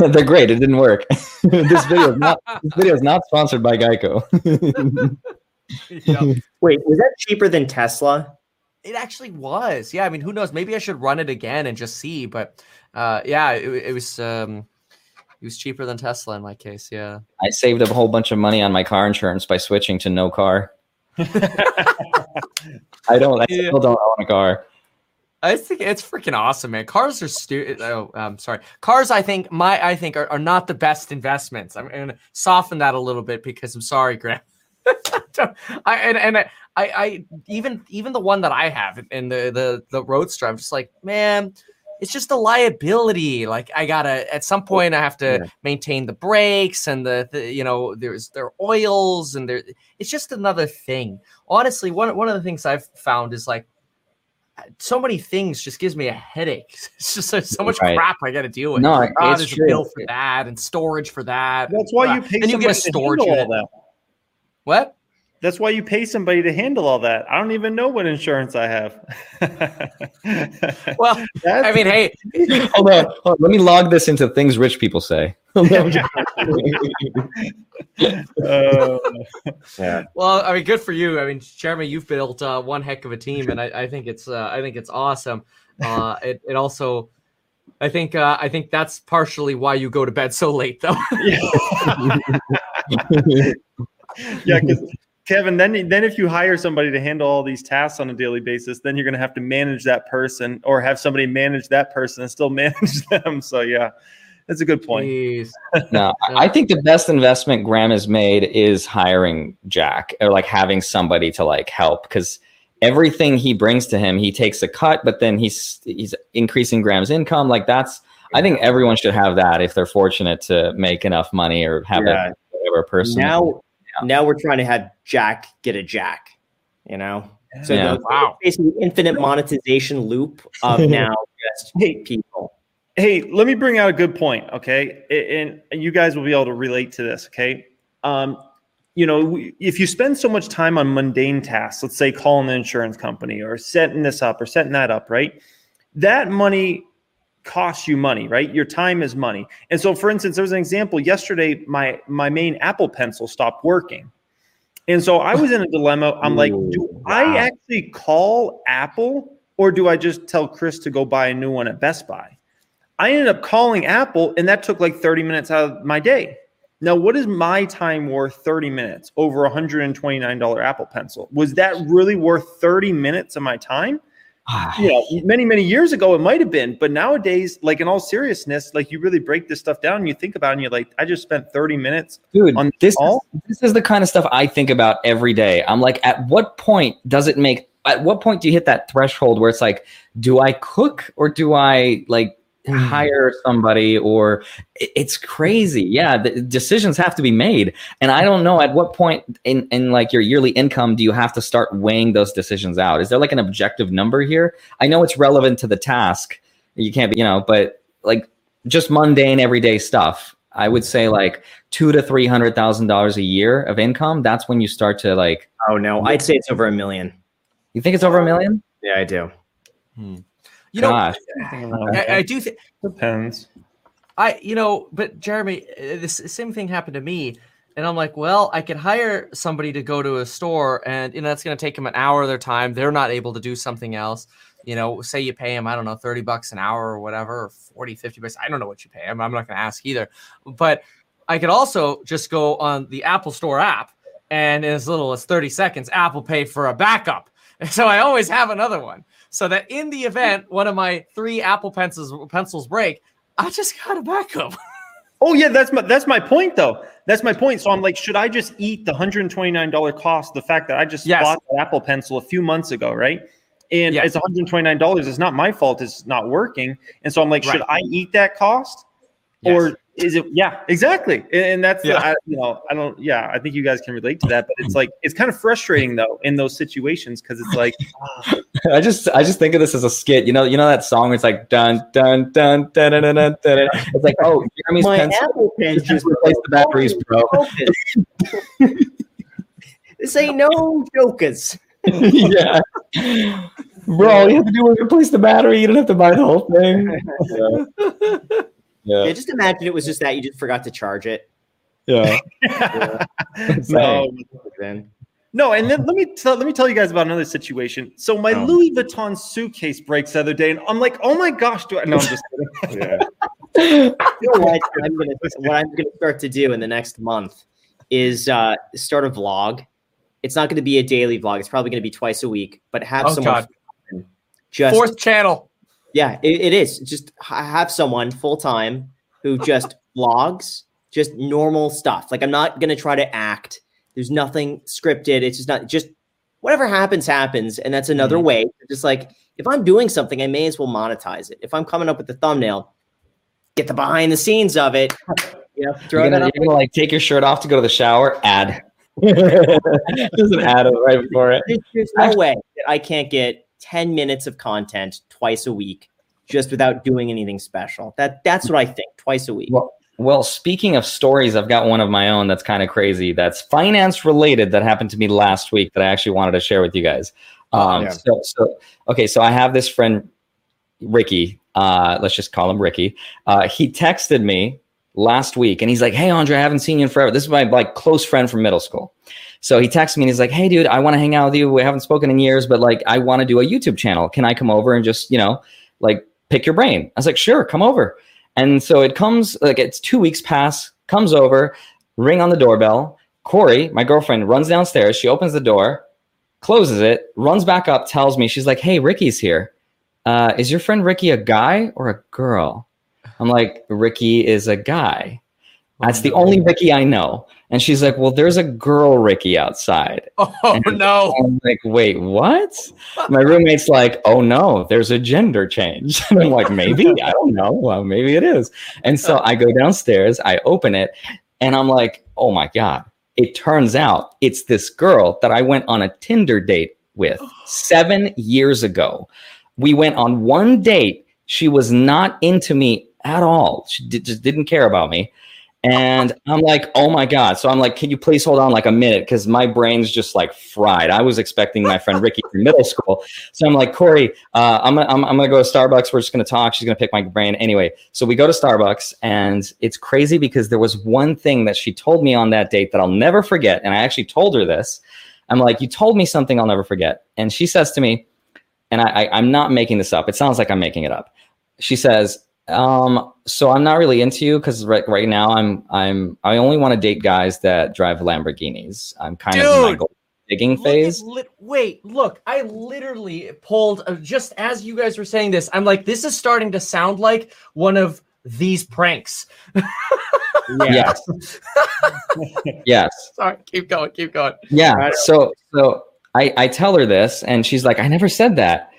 They're great. It didn't work. This video is not this video is not sponsored by Geico. Yep. Wait, was that cheaper than Tesla? It actually was. Yeah, I mean, who knows? Maybe I should run it again and just see. But uh, yeah, it, it was um, It was cheaper than Tesla in my case, yeah. I saved a whole bunch of money on my car insurance by switching to no car. I don't. I still don't own a car. I think it's freaking awesome, man. Cars are stupid. Oh, I'm sorry. Cars, I think my, I think are, are not the best investments. I'm going to soften that a little bit because I'm sorry, Graham. I and and I, I even even the one that I have in the the the Roadster, I'm just like, man, it's just a liability. Like I gotta at some point I have to yeah. maintain the brakes and the, the you know there's there are oils and there it's just another thing. Honestly, one one of the things I've found is like. So many things just gives me a headache. It's just so, so much right. crap I got to deal with. No, oh, it's there's true. a bill for that and storage for that. That's why you pay and somebody you get a storage to handle unit. all that. What? That's why you pay somebody to handle all that. I don't even know what insurance I have. well, That's I mean, hey. Hold on, hold on. Let me log this into things rich people say. uh, yeah. Well, I mean, good for you. I mean, Jeremy, you've built uh, one heck of a team, and I, I think it's uh, I think it's awesome. Uh, it, it also, I think uh, I think that's partially why you go to bed so late, though. yeah, because Kevin, then then if you hire somebody to handle all these tasks on a daily basis, then you're going to have to manage that person, or have somebody manage that person and still manage them. So yeah. That's a good point. no, I think the best investment Graham has made is hiring Jack or like having somebody to like help because everything he brings to him, he takes a cut, but then he's he's increasing Graham's income. Like that's, I think everyone should have that if they're fortunate to make enough money or have yeah. it, whatever person. Now, yeah. now we're trying to have Jack get a Jack, you know? So yeah. the, wow. basically infinite monetization loop of now just people. Hey, let me bring out a good point, okay? And, and you guys will be able to relate to this, okay? Um, you know, if you spend so much time on mundane tasks, let's say calling the insurance company or setting this up or setting that up, right? That money costs you money, right? Your time is money. And so, for instance, there was an example yesterday, my my main Apple pencil stopped working. And so I was in a dilemma. I'm like, do I actually call Apple or do I just tell Chris to go buy a new one at Best Buy? I ended up calling Apple, and that took like thirty minutes out of my day. Now, what is my time worth thirty minutes over a one hundred twenty-nine dollars Apple pencil? Was that really worth thirty minutes of my time? you know, many, many years ago, it might have been. But nowadays, like in all seriousness, like you really break this stuff down and you think about it and you're like, I just spent thirty minutes Dude, on this. Is, this is the kind of stuff I think about every day. I'm like, at what point does it make – at what point do you hit that threshold where it's like, do I cook or do I like – hire somebody or it's crazy. Yeah. The decisions have to be made. And I don't know at what point in, in like your yearly income, do you have to start weighing those decisions out? Is there like an objective number here? I know it's relevant to the task. You can't be, you know, but like just mundane everyday stuff. I would say like two to three hundred thousand dollars a year of income. That's when you start to like, oh no, I'd say it's over a million. You think it's over a million? Yeah, I do. Hmm. You know, I, I do think depends. I, you know, but Jeremy, this same thing happened to me, and I'm like, well, I could hire somebody to go to a store, and you know, that's going to take them an hour of their time. They're not able to do something else. You know, say you pay them, I don't know, thirty bucks an hour or whatever, or forty, fifty bucks. I don't know what you pay them. I'm not going to ask either. But I could also just go on the Apple Store app, and in as little as thirty seconds, Apple Pay for a backup. And so I always have another one. So that in the event one of my three Apple pencils pencils break, I just got a backup. oh yeah, that's my that's my point though. That's my point. So I'm like, should I just eat the one hundred twenty-nine dollars cost? The fact that I just yes. bought an Apple pencil a few months ago, right? And yes. it's one hundred twenty-nine dollars. It's not my fault. It's not working. And so I'm like, right. should I eat that cost? Yes. Or is it? Yeah, exactly. And that's yeah. the, I, you know I don't yeah I think you guys can relate to that. But it's like it's kind of frustrating though in those situations because it's like. Oh. I just I just think of this as a skit. You know, you know that song where it's like dun dun dun dun dun dun dun dun. It's like, oh, Jeremy's My pencil. Apple pen just replaced the batteries, bro. This ain't no jokers. yeah. Bro, you have to do is replace the battery. You don't have to buy the whole thing. Yeah. Yeah. yeah, just imagine it was just that you just forgot to charge it. Yeah. yeah. No. No, and then let me tell, let me tell you guys about another situation. So my oh. Louis Vuitton suitcase breaks the other day, and I'm like, oh my gosh, do I? No, I'm just kidding. Yeah. I feel like I'm gonna, what I'm going to start to do in the next month is uh, start a vlog. It's not going to be a daily vlog. It's probably going to be twice a week, but have oh, someone just fourth channel. Yeah, it, it is. Just have someone full time who just vlogs, just normal stuff. Like I'm not going to try to act. There's nothing scripted. It's just not just whatever happens, happens. And that's another mm-hmm. way. Just like if I'm doing something, I may as well monetize it. If I'm coming up with the thumbnail, get the behind the scenes of it. You know, throw you're gonna, that you're gonna like take your shirt off to go to the shower. Ad. There's an ad right before it. There's, there's no Actually, way that I can't get ten minutes of content twice a week just without doing anything special. That that's what I think. Twice a week. Well, Well, speaking of stories, I've got one of my own that's kind of crazy. That's finance related that happened to me last week that I actually wanted to share with you guys. Um, yeah. so, so, okay, so I have this friend, Ricky. Uh, let's just call him Ricky. Uh, he texted me last week and he's like, hey, Andre, I haven't seen you in forever. This is my like close friend from middle school. So he texted me and he's like, hey, dude, I want to hang out with you. We haven't spoken in years, but like I want to do a YouTube channel. Can I come over and just, you know, like pick your brain? I was like, sure, come over. And so it comes, like it's two weeks past, comes over, ring on the doorbell. Corey, my girlfriend, runs downstairs. She opens the door, closes it, runs back up, tells me, she's like, hey, Ricky's here. Uh, is your friend Ricky a guy or a girl? I'm like, Ricky is a guy. That's the only Ricky I know. And she's like, well, there's a girl Ricky outside. Oh, and no. I'm like, wait, what? My roommate's like, oh, no, there's a gender change. And I'm like, maybe? I don't know. Well, maybe it is. And so I go downstairs. I open it. And I'm like, oh, my God. It turns out it's this girl that I went on a Tinder date with seven years ago. We went on one date. She was not into me at all. She d- just didn't care about me. And I'm like, oh my God. So I'm like, can you please hold on like a minute? Because my brain's just like fried. I was expecting my friend Ricky from middle school. So I'm like, Corey, uh, I'm, I'm, I'm going to go to Starbucks. We're just going to talk. She's going to pick my brain. Anyway, so we go to Starbucks and it's crazy because there was one thing that she told me on that date that I'll never forget. And I actually told her this. I'm like, you told me something I'll never forget. And she says to me, and I, I, I'm not making this up. It sounds like I'm making it up. She says, Um, so I'm not really into you because right, right now I'm I'm I only want to date guys that drive Lamborghinis. I'm kind Dude, of in my gold digging phase. Li- wait, look, I literally pulled uh, just as you guys were saying this. I'm like, this is starting to sound like one of these pranks. Yes. Yes. Sorry, keep going, keep going. Yeah. So so I I tell her this and she's like, I never said that.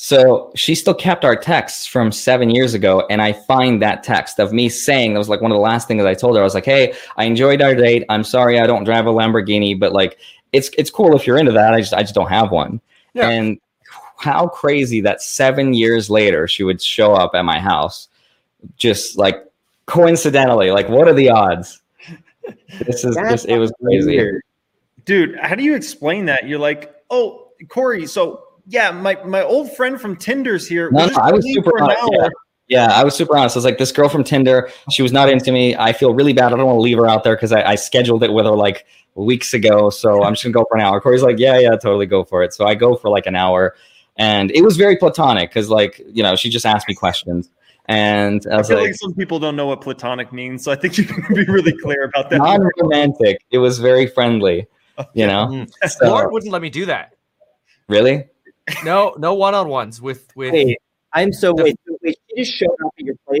So she still kept our texts from seven years ago. And I find that text of me saying, that was like one of the last things I told her. I was like, hey, I enjoyed our date. I'm sorry I don't drive a Lamborghini, but like, it's it's cool if you're into that. I just I just don't have one. Yeah. And how crazy that seven years later, she would show up at my house, just like coincidentally, like what are the odds? This is just, it was crazy. Weird. Dude, how do you explain that? You're like, oh, Corey, so. Yeah, my, my old friend from Tinder's here. No, no, I was super honest. Yeah. yeah, I was super honest. I was like, this girl from Tinder, she was not into me. I feel really bad. I don't want to leave her out there because I, I scheduled it with her like weeks ago. So I'm just going to go for an hour. Corey's like, yeah, yeah, totally go for it. So I go for like an hour. And it was very platonic because like, you know, she just asked me questions. And I, I feel like, like some people don't know what platonic means. So I think you can be really clear about that. Non-romantic. It was very friendly, you know. So, Lord wouldn't let me do that. Really? No, no one-on-ones with with. Wait, I'm so the, wait, wait. She just showed up at your place.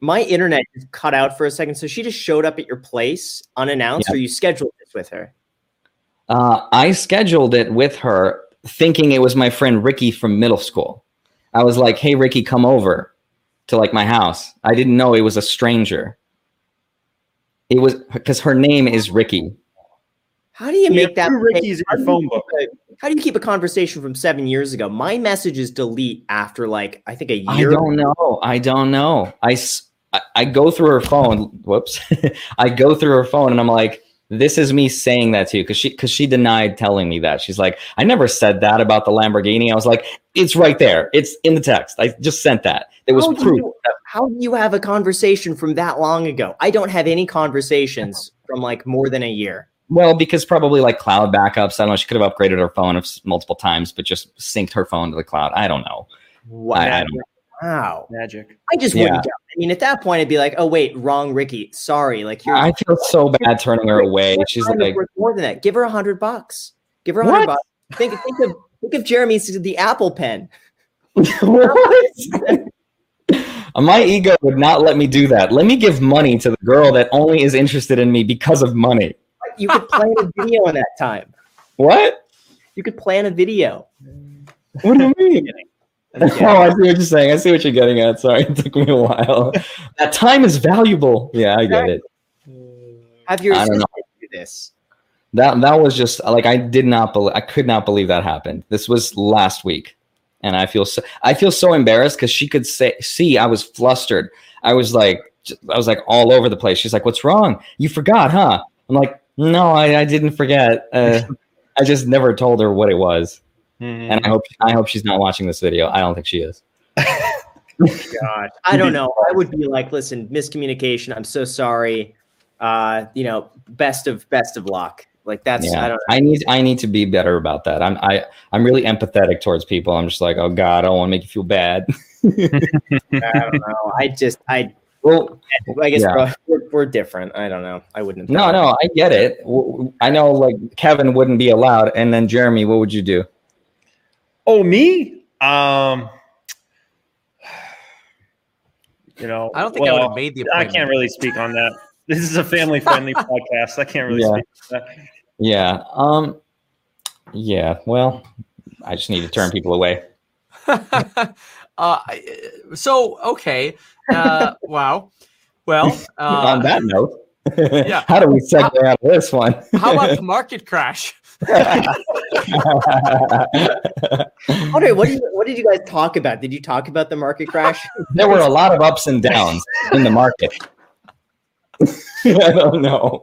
My internet is cut out for a second, so she just showed up at your place unannounced, yeah. Or you scheduled this with her? Uh, I scheduled it with her, thinking it was my friend Ricky from middle school. I was like, "Hey, Ricky, come over to like my house." I didn't know it was a stranger. It was because her name is Ricky. How do you, you make that? Ricky's in your phone book. How do you keep a conversation from seven years ago? My messages delete after like, I think a year. I don't know. I don't know. I, I go through her phone. Whoops. I go through her phone and I'm like, this is me saying that to you. Cause she, cause she denied telling me that. She's like, I never said that about the Lamborghini. I was like, it's right there. It's in the text. I just sent that. It was how proof. You, how do you have a conversation from that long ago? I don't have any conversations from like more than a year. Well, because probably like cloud backups. I don't know. She could have upgraded her phone multiple times, but just synced her phone to the cloud. I don't know. Wow. I, I don't know. Wow. Magic. I just yeah. wouldn't. I mean, at that point, I'd be like, oh, wait, wrong Ricky. Sorry. Like, you're- I feel so bad turning her away. She's like, more than that. Give her a hundred bucks. Give her a hundred bucks. Think, think, of, think of Jeremy's the Apple pen. My ego would not let me do that. Let me give money to the girl that only is interested in me because of money. You could plan a video in that time. What? You could plan a video. What do you mean? Oh, I see what you're saying. I see what you're getting at. Sorry, it took me a while. That time is valuable. Yeah, I get it. Have your assistant do this. That that was just like I did not believe. I could not believe that happened. This was last week, and I feel so. I feel so embarrassed because she could say, see, I was flustered. I was like, I was like all over the place. She's like, "What's wrong? You forgot, huh?" I'm like, "No, I, I didn't forget. Uh, I just never told her what it was." Mm-hmm. And I hope I hope she's not watching this video. I don't think she is. God, I don't know. I would be like, listen, miscommunication. I'm so sorry. Uh, you know, best of best of luck. Like that's yeah. I don't. Know. I need I need to be better about that. I'm I I'm really empathetic towards people. I'm just like, oh God, I don't want to make you feel bad. I don't know. I just I. Well, I guess yeah. we're, we're different. I don't know. I wouldn't. No, no, I get it. I know, like Kevin wouldn't be allowed, and then Jeremy, what would you do? Oh, me? Um, you know, I don't think well, I would have made the appointment. I can't really speak on that. This is a family-friendly podcast. I can't really yeah. speak on that. Yeah. Um, yeah. Well, I just need to turn people away. uh, so, okay. Uh, wow. Well. Uh, on that note, yeah. how do we segue out of this one? How about the market crash? Audrey, what did you, what did you guys talk about? Did you talk about the market crash? There were a lot of ups and downs in the market. I don't know.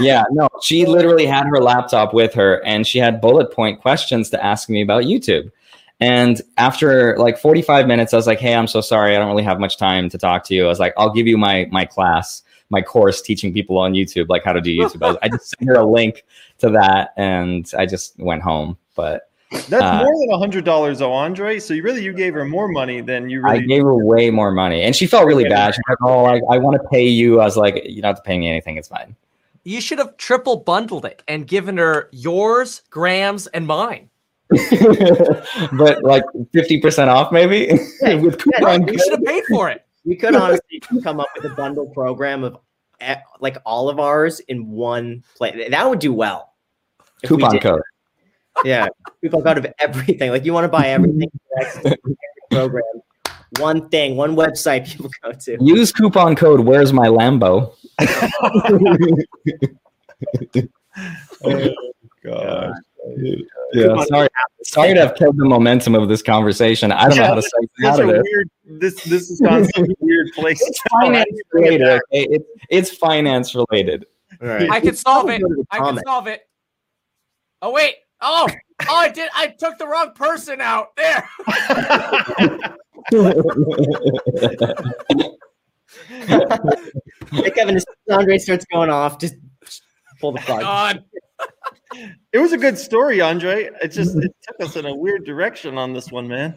Yeah, no, she literally had her laptop with her, and she had bullet point questions to ask me about YouTube. And after like forty-five minutes, I was like, "Hey, I'm so sorry, I don't really have much time to talk to you." I was like, "I'll give you my my class." My course teaching people on YouTube, like how to do YouTube. I, was, I just sent her a link to that, and I just went home. But that's uh, more than a hundred dollars, though, Andre. So you really you gave her more money than you. Really I gave her way more money, and she felt really yeah. bad. She's like, "Oh, I, I want to pay you." I was like, "You're not paying me anything. It's fine." You should have triple bundled it and given her yours, Graham's, and mine. But like fifty percent off, maybe. Yeah, with coupon yeah, you should have paid for it. We could honestly come up with a bundle program of like all of ours in one place. That would do well. Coupon we code. Yeah. Coupon code of everything. Like you want to buy everything. Program. One thing, one website people go to. Use coupon code. Where's my Lambo? Oh, God. Yeah, yeah. Sorry, sorry to have killed the momentum of this conversation. I don't yeah, know how to say out of it. Weird, this this is not such a weird place. It's finance related. Okay? It, it's finance related. All right. I can solve it. I can solve it. Oh wait! Oh, oh! I did. I took the wrong person out there. Hey Kevin, as Andre starts going off, just pull the plug. God. It was a good story, Andre. It just it took us in a weird direction on this one, man.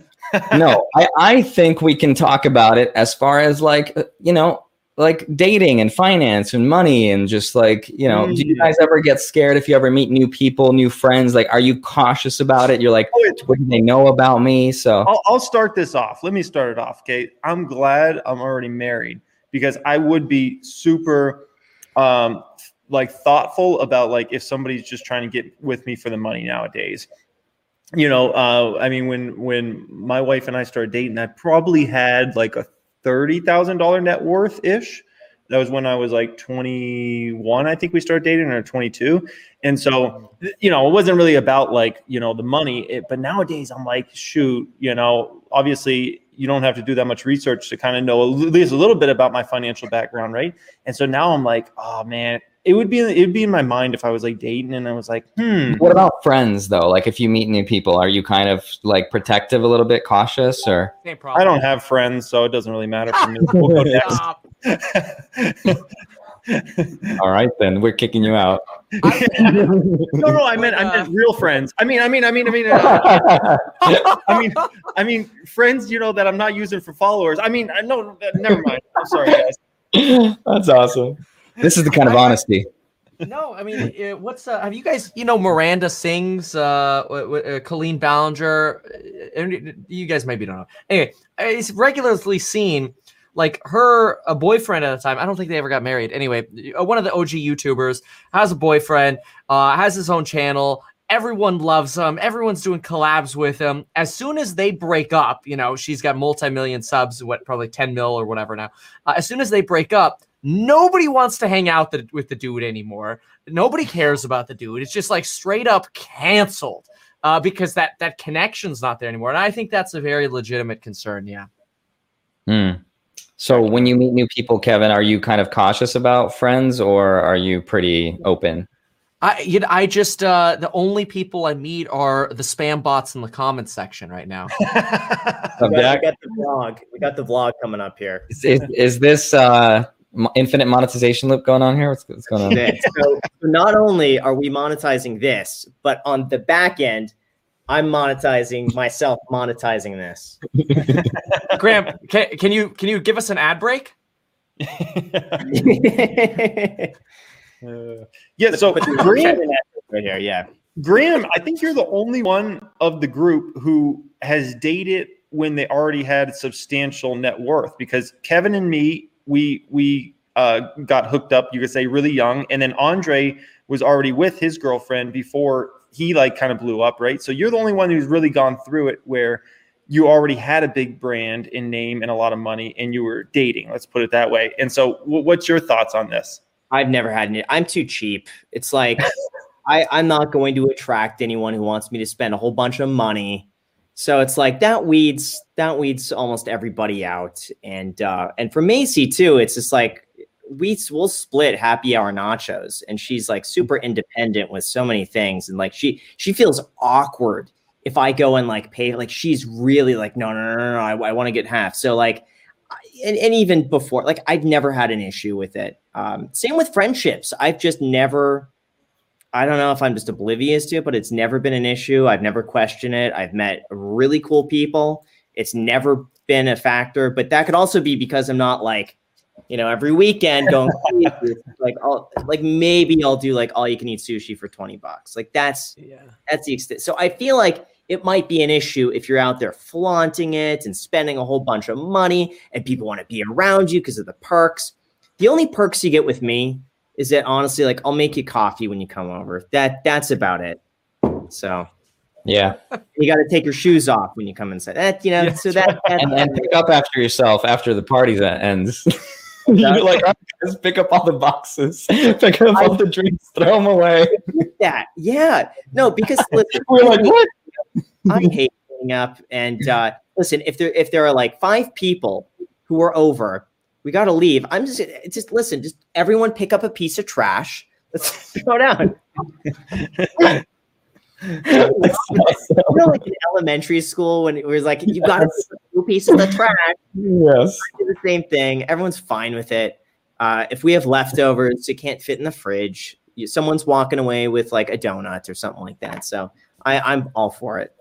No, I, I think we can talk about it as far as like, you know, like dating and finance and money and just like, you know, mm. do you guys ever get scared if you ever meet new people, new friends? Like, are you cautious about it? You're like, what do they know about me? So I'll, I'll start this off. Let me start it off, Kate. I'm glad I'm already married because I would be super um like thoughtful about like if somebody's just trying to get with me for the money nowadays, you know. Uh, I mean, when when my wife and I started dating, I probably had like a thirty thousand dollar net worth ish. That was when I was like twenty one. I think we started dating, or twenty two. And so, you know, it wasn't really about like you know the money. It, but nowadays, I'm like, shoot, you know, obviously. You don't have to do that much research to kind of know at least a little bit about my financial background, right? And so now I'm like, oh man, it would be it'd be in my mind if I was like dating and I was like, hmm. What about friends though? Like if you meet new people, are you kind of like protective a little bit, cautious, or? I don't have friends, so it doesn't really matter for me. We'll go next. All right, then we're kicking you out. I, no, no, I meant I meant real friends. I mean, I mean, I mean, I mean, uh, I mean, I mean, friends. You know that I'm not using for followers. I mean, I know. Never mind. I'm sorry, guys. That's awesome. This is the kind of honesty. No, I mean, it, what's uh, have you guys? You know, Miranda Sings, uh, w- w- uh, Colleen Ballinger. Uh, you guys maybe don't know. Anyway, it's regularly seen. Like her, a boyfriend at the time. I don't think they ever got married. Anyway, one of the O G YouTubers has a boyfriend, uh, has his own channel. Everyone loves him. Everyone's doing collabs with him. As soon as they break up, you know, she's got multi-million subs, what, probably ten mil or whatever now. Uh, as soon as they break up, nobody wants to hang out the, with the dude anymore. Nobody cares about the dude. It's just like straight up canceled uh, because that, that connection's not there anymore. And I think that's a very legitimate concern. Yeah. Hmm. So when you meet new people, Kevin, are you kind of cautious about friends, or are you pretty open? I you know, I just uh, the only people I meet are the spam bots in the comments section right now. we, got, we got the vlog. We got the vlog coming up here. Is is, is this uh, infinite monetization loop going on here? What's, what's going on? Yeah. So not only are we monetizing this, but on the back end, I'm monetizing myself, monetizing this. Graham, can, can you can you give us an ad break? uh, yeah. So Graham, right here, yeah. Graham, I think you're the only one of the group who has dated when they already had substantial net worth. Because Kevin and me, we we uh, got hooked up, you could say, really young, and then Andre was already with his girlfriend before he like kind of blew up, right? So you're the only one who's really gone through it where you already had a big brand and name and a lot of money and you were dating, let's put it that way. And so w- what's your thoughts on this? I've never had any, I'm too cheap. It's like, I, I'm not going to attract anyone who wants me to spend a whole bunch of money. So it's like that weeds, that weeds almost everybody out. And, uh, and for Macy too, it's just like, we will split happy hour nachos, and she's like super independent with so many things. And like, she, she feels awkward if I go and like pay, like she's really like, no, no, no, no, no I, I want to get half. So like, and, and even before, like I've never had an issue with it. Um, same with friendships. I've just never, I don't know if I'm just oblivious to it, but it's never been an issue. I've never questioned it. I've met really cool people. It's never been a factor, but that could also be because I'm not like, you know, every weekend going like, I'll like, maybe I'll do like all you can eat sushi for twenty bucks. Like that's, yeah. that's the extent. So I feel like it might be an issue if you're out there flaunting it and spending a whole bunch of money and people want to be around you because of the perks. The only perks you get with me is that honestly, like I'll make you coffee when you come over. That that's about it. So yeah, you got to take your shoes off when you come inside that, you know, yeah, so that, right. that and, and pick up after yourself after the party that ends. You're like, oh, guys, pick up all the boxes, pick up I, all the drinks, throw them away. Yeah, yeah. No, because listen, we're like, what? I hate getting up. And uh, listen, if there if there are like five people who are over, we got to leave. I'm just just listen. Just everyone pick up a piece of trash. Let's go down. You know, like in elementary school when it was like you got yes. two pieces of trash. Yes, do the same thing. Everyone's fine with it. Uh, if we have leftovers, it can't fit in the fridge. You, someone's walking away with like a donut or something like that. So I, I'm all for it.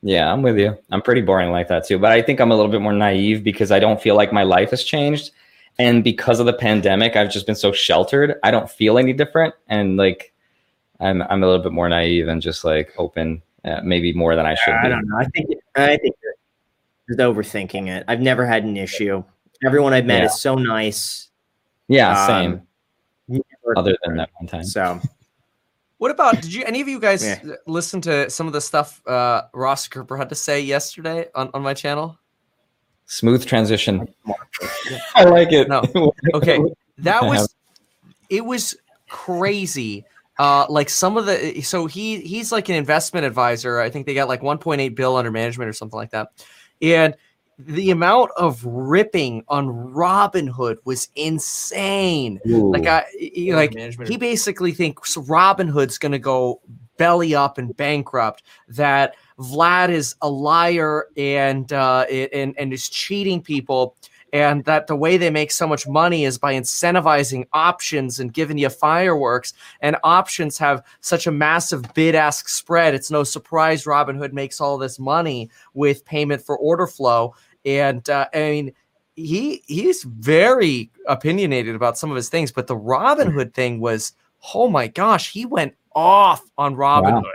Yeah, I'm with you. I'm pretty boring like that too. But I think I'm a little bit more naive because I don't feel like my life has changed, and because of the pandemic, I've just been so sheltered. I don't feel any different, and like. I'm I'm a little bit more naive and just like open, uh, maybe more than I should. I be. don't know. I think I think you're just overthinking it. I've never had an issue. Everyone I've met yeah. is so nice. Yeah, same. Um, Other than that one time. So, what about? Did you any of you guys yeah. listen to some of the stuff uh, Ross Gerber had to say yesterday on, on my channel? Smooth transition. I like it. No. Okay, that was it was crazy. Uh, like some of the, so he, he's like an investment advisor. I think they got like one point eight bill under management or something like that. And the amount of ripping on Robinhood was insane. Ooh. Like, I, like management. He basically thinks Robinhood's going to go belly up and bankrupt, that Vlad is a liar and, uh, and, and is cheating people. and that the way they make so much money is by incentivizing options and giving you fireworks. And options have such a massive bid-ask spread. It's no surprise Robinhood makes all this money with payment for order flow. And uh, I mean, he he's very opinionated about some of his things, but the Robinhood thing was, oh my gosh, he went off on Robinhood. Wow.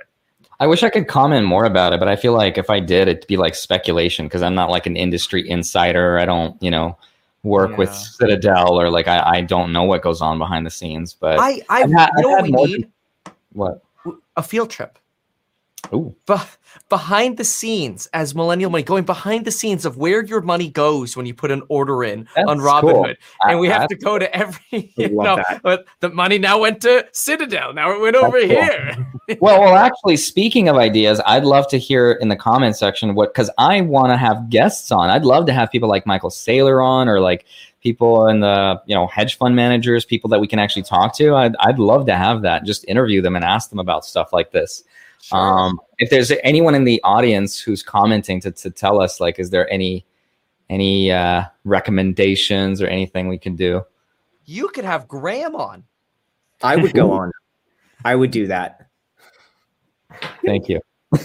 I wish I could comment more about it, but I feel like if I did, it'd be like speculation because I'm not like an industry insider. I don't, you know, work yeah. with Citadel or like I, I don't know what goes on behind the scenes. But I, I I've had, you know I've had what we need? Than, what? A field trip. Ooh. Be- behind the scenes as Millennial Money, going behind the scenes of where your money goes when you put an order in that's on Robinhood. Cool. And we have to go to every, you know, but the money now went to Citadel. Now it went that's over cool. here. well, well, actually, speaking of ideas, I'd love to hear in the comment section what, because I want to have guests on. I'd love to have people like Michael Saylor on or like people in the, you know, hedge fund managers, people that we can actually talk to. I'd, I'd love to have that. Just interview them and ask them about stuff like this. Sure. Um, if there's anyone in the audience who's commenting to, to tell us, like, is there any any uh, recommendations or anything we can do? You could have Graham on. I would go on. I would do that. Thank you.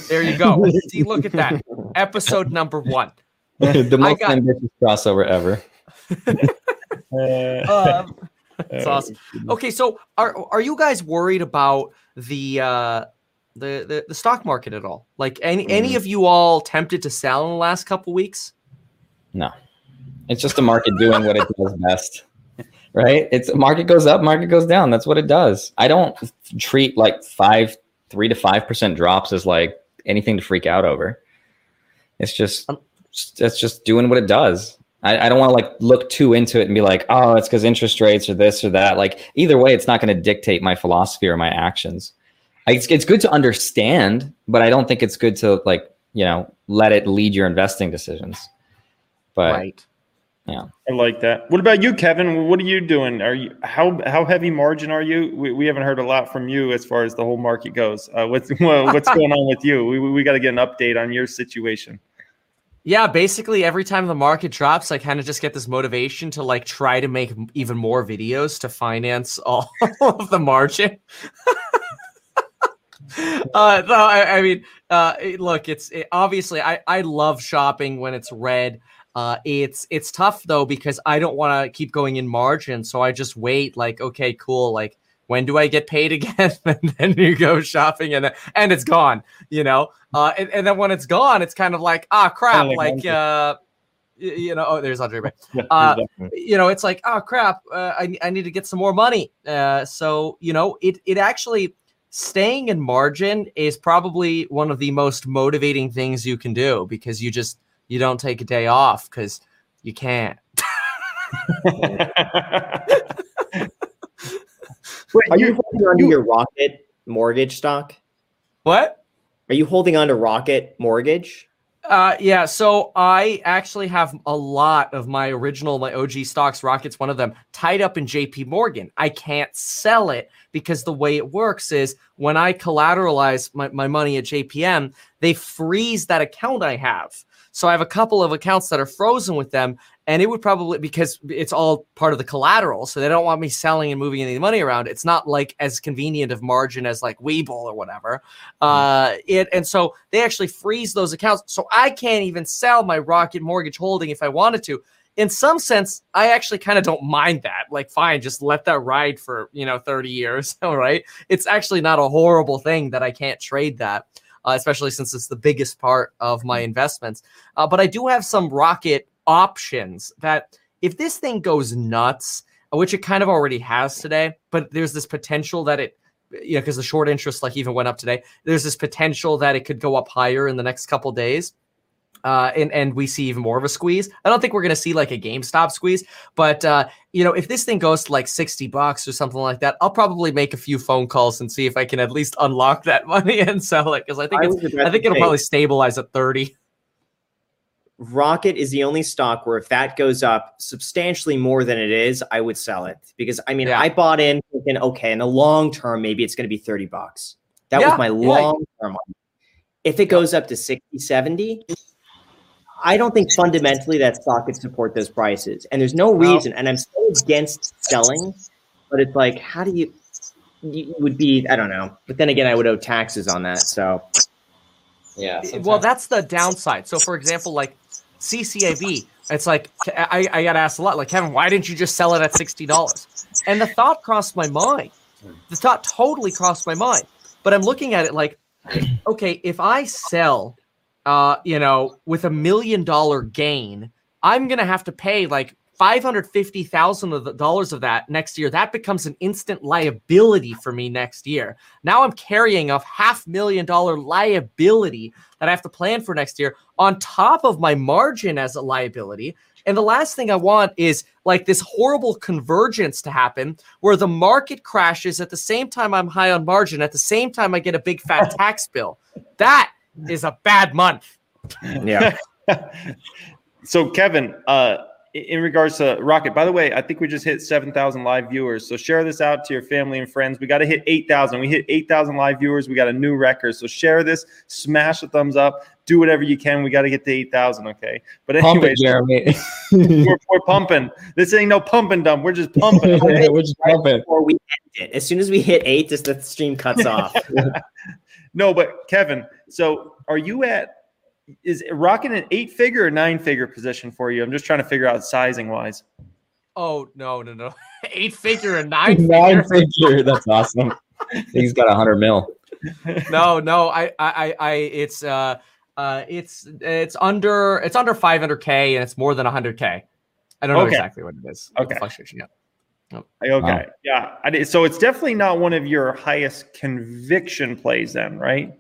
There you go. See, look at that. Episode number one. The most got... ambitious crossover ever. um, that's awesome. Okay, so are are you guys worried about the uh, The, the the stock market at all? Like any any of you all tempted to sell in the last couple weeks? No, it's just the market doing what it does best, right? It's market goes up, market goes down. That's what it does. I don't treat like five, three to five percent drops as like anything to freak out over. It's just that's just doing what it does. I, I don't want to like look too into it and be like, oh, it's because interest rates or this or that. Like either way, it's not going to dictate my philosophy or my actions. It's it's good to understand, but I don't think it's good to like, you know, let it lead your investing decisions. But right. Yeah. I like that. What about you, Kevin? What are you doing? Are you how how heavy margin are you? We we haven't heard a lot from you as far as the whole market goes. Uh, what's well, what's going on with you? We we got to get an update on your situation. Yeah, basically every time the market drops, I kind of just get this motivation to like try to make even more videos to finance all of the margin. Uh, no, I, I mean, uh, look, it's it, obviously I, I love shopping when it's red. Uh, it's it's tough, though, because I don't want to keep going in margin. So I just wait like, OK, cool. Like, when do I get paid again? And then you go shopping and and it's gone, you know, uh, and, and then when it's gone, it's kind of like, ah, crap, like, uh, you know, oh, there's Andre. Uh, you know, it's like, oh, crap, uh, I, I need to get some more money. Uh, so, you know, it it actually. Staying in margin is probably one of the most motivating things you can do because you just you don't take a day off because you can't. Wait, are you holding on to your Rocket mortgage stock? What? Are you holding on to Rocket mortgage? Uh, yeah, so I actually have a lot of my original, my O G stocks, Rocket's one of them, tied up in J P Morgan. I can't sell it because the way it works is when I collateralize my, my money at J P M, they freeze that account I have. So I have a couple of accounts that are frozen with them, and it would probably, because it's all part of the collateral, so they don't want me selling and moving any money around. It's not like as convenient of margin as like Webull or whatever. Uh, it and so they actually freeze those accounts, so I can't even sell my Rocket mortgage holding if I wanted to. In some sense, I actually kind of don't mind that. Like, fine, just let that ride for, you know, thirty years, all right? It's actually not a horrible thing that I can't trade that. Uh, especially since it's the biggest part of my investments. Uh, but I do have some Rocket options that if this thing goes nuts, which it kind of already has today, but there's this potential that it, you know, because the short interest like even went up today, there's this potential that it could go up higher in the next couple of days. Uh, and, and we see even more of a squeeze. I don't think we're going to see like a GameStop squeeze, but uh, you know, if this thing goes to like sixty bucks or something like that, I'll probably make a few phone calls and see if I can at least unlock that money and sell it. Cause I think, I, it's, I think it'll probably stabilize at thirty. Rocket is the only stock where if that goes up substantially more than it is, I would sell it because I mean, yeah. I bought in thinking, okay, in the long term, maybe it's going to be thirty bucks. That yeah, was my long term. Yeah. If it goes up to sixty, seventy, I don't think fundamentally that stock could support those prices. And there's no reason. And I'm so against selling, but it's like, how do you, you would be, I don't know. But then again, I would owe taxes on that. So yeah. Sometimes. Well, that's the downside. So for example, like C C A V, it's like, I, I got asked a lot, like, Kevin, why didn't you just sell it at sixty dollars? And the thought crossed my mind. The thought totally crossed my mind. But I'm looking at it like, okay, if I sell, uh, you know, with a million dollar gain, I'm going to have to pay like five hundred fifty thousand dollars of that next year. That becomes an instant liability for me next year. Now I'm carrying a half million dollar liability that I have to plan for next year on top of my margin as a liability. And the last thing I want is like this horrible convergence to happen where the market crashes at the same time I'm high on margin, at the same time I get a big fat tax bill. That is a bad month. Yeah. So Kevin, uh, in regards to Rocket, by the way, I think we just hit seven thousand live viewers. So share this out to your family and friends. We got to hit eight thousand. We hit eight thousand live viewers. We got a new record. So share this, smash a thumbs up, do whatever you can. We got to get to eight thousand, okay? But anyways, pump it, Jeremy. we're, we're pumping. This ain't no pump and dump. We're just pumping. Okay? We're just pumping. Before we end it. As soon as we hit eight, just the stream cuts off. No, but Kevin, so are you at – is Rocket an eight-figure or nine-figure position for you? I'm just trying to figure out sizing-wise. Oh, no, no, no. Eight-figure and nine-figure. Nine-figure. That's awesome. He's got one hundred mil. No, no. I, I, I, it's, uh, uh, it's, it's under, it's under five hundred K and it's more than one hundred K. I don't know okay. exactly what it is. Okay. Fluctuation. Yeah. Oh. Okay. Wow. Yeah. I did, so it's definitely not one of your highest conviction plays then, right?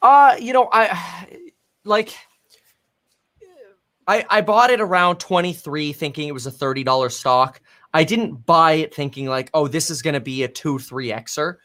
Uh, you know, I... Like, I I bought it around twenty-three thinking it was a thirty dollar stock. I didn't buy it thinking like, oh, this is going to be a two, three Xer.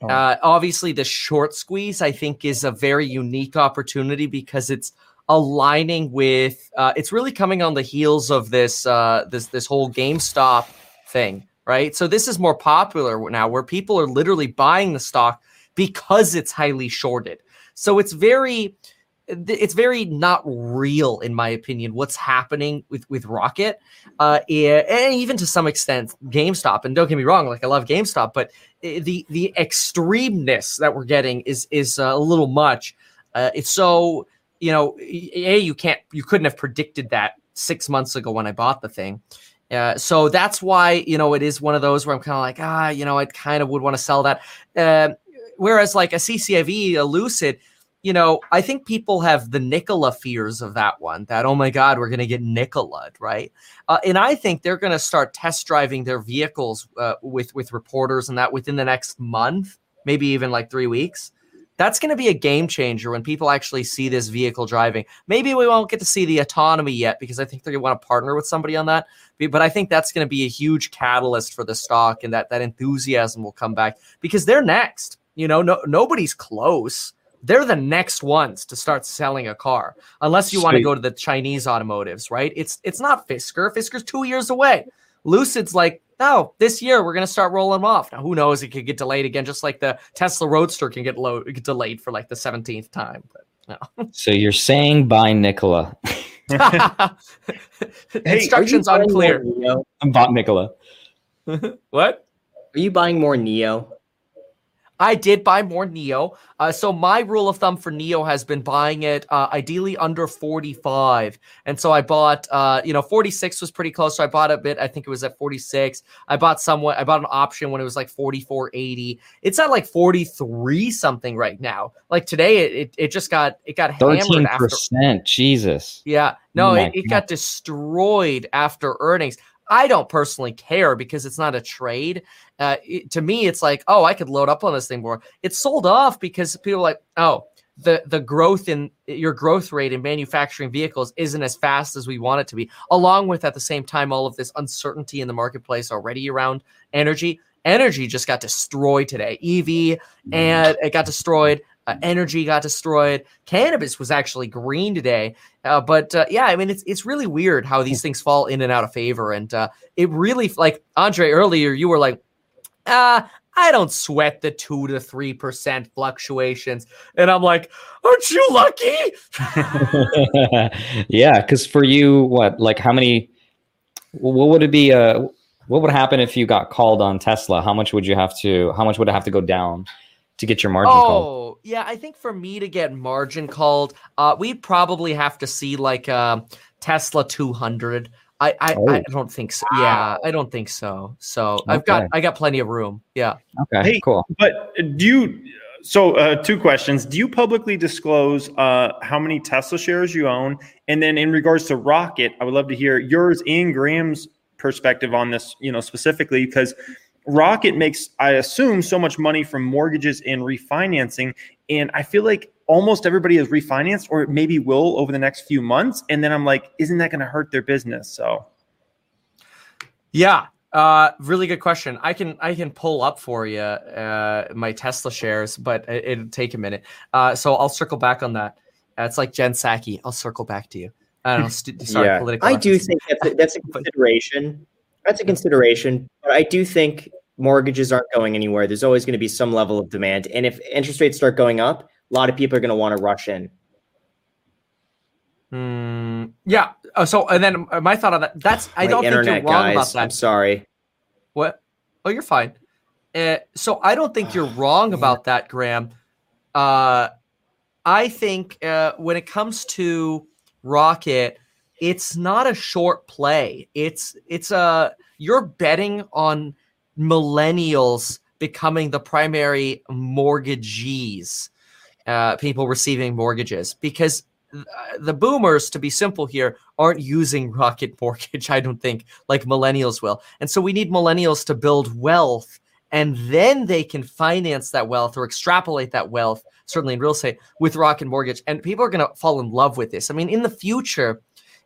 Oh. Uh, obviously, the short squeeze, I think, is a very unique opportunity because it's aligning with uh, – it's really coming on the heels of this uh, this this whole GameStop thing, right? So this is more popular now where people are literally buying the stock because it's highly shorted. So it's very – it's very not real, in my opinion, what's happening with, with Rocket, uh, and even to some extent GameStop. And don't get me wrong, like I love GameStop, but the the extremeness that we're getting is is a little much. Uh, it's so you know, a you can't you couldn't have predicted that six months ago when I bought the thing. Uh, so that's why you know it is one of those where I'm kind of like ah you know I kind of would want to sell that. Uh, whereas like a C C I V, a Lucid. You know, I think people have the Nikola fears of that one, that, oh, my God, we're going to get Nikola'd, right? Uh, and I think they're going to start test driving their vehicles uh, with, with reporters and that within the next month, maybe even like three weeks. That's going to be a game changer when people actually see this vehicle driving. Maybe we won't get to see the autonomy yet because I think they're going to want to partner with somebody on that. But I think that's going to be a huge catalyst for the stock and that that enthusiasm will come back because they're next. You know, no, nobody's close. They're the next ones to start selling a car, unless you Sweet. want to go to the Chinese automotives, right? It's it's not Fisker. Fisker's two years away. Lucid's like, no, this year we're going to start rolling them off. Now, who knows? It could get delayed again, just like the Tesla Roadster can get, low, get delayed for like the seventeenth time. But no. So you're saying buy Nikola. Instructions hey, unclear. I'm bought Nikola. What? Are you buying more NEO? I did buy more NEO. Uh, so my rule of thumb for NEO has been buying it uh, ideally under forty-five. And so I bought, uh, you know, forty-six was pretty close. So I bought a bit. I think it was at forty-six. I bought somewhat. I bought an option when it was like forty-four eighty. It's at like forty-three something right now. Like today, it it, it just got it got thirteen percent, hammered after. Jesus. Yeah. No, oh it, it got destroyed after earnings. I don't personally care because it's not a trade. Uh, it, to me, it's like, oh, I could load up on this thing more. It's sold off because people are like, oh, the the growth in your growth rate in manufacturing vehicles isn't as fast as we want it to be. Along with at the same time, all of this uncertainty in the marketplace already around energy. Energy just got destroyed today. E V and it got destroyed. Uh, energy got destroyed. Cannabis was actually green today. Uh, but uh, yeah, I mean, it's it's really weird how these things fall in and out of favor. And uh, it really, like Andre, earlier you were like, uh, I don't sweat the two to three percent fluctuations. And I'm like, aren't you lucky? Yeah, because for you, what, like how many, what would it be? Uh, what would happen if you got called on Tesla? How much would you have to, how much would it have to go down to get your margin oh, called? Oh, yeah. I think for me to get margin called, uh, we'd probably have to see like uh, Tesla two hundred. I, I, oh. I don't think so. Yeah, I don't think so. So okay. I've got I got plenty of room. Yeah. Okay, hey, cool. But do you – so uh, two questions. Do you publicly disclose uh, how many Tesla shares you own? And then in regards to Rocket, I would love to hear yours and Graham's perspective on this, you know, specifically because Rocket makes, I assume, so much money from mortgages and refinancing. And I feel like almost everybody has refinanced or maybe will over the next few months. And then I'm like, isn't that going to hurt their business? So. Yeah. Uh, really good question. I can, I can pull up for you, uh, my Tesla shares, but it, it'll take a minute. Uh, so I'll circle back on that. Uh, it's like Jen Psaki. I'll circle back to you. I don't know. St- sorry, yeah. Political. I do think that's a, that's a consideration. That's a consideration, but I do think mortgages aren't going anywhere. There's always going to be some level of demand. And if interest rates start going up, a lot of people are going to want to rush in. Mm, yeah. Uh, so, and then my thought on that, that's, I don't think you're wrong guys, about that. I'm sorry. What? Oh, you're fine. Uh, so I don't think you're wrong about that, Graham. Uh, I think uh, when it comes to Rocket, it's not a short play. It's, it's a, you're betting on millennials becoming the primary mortgagees. Uh, people receiving mortgages because th- the boomers, to be simple here, aren't using Rocket Mortgage, I don't think, like millennials will. And so we need millennials to build wealth, and then they can finance that wealth or extrapolate that wealth, certainly in real estate, with Rocket Mortgage. And people are going to fall in love with this. I mean, in the future,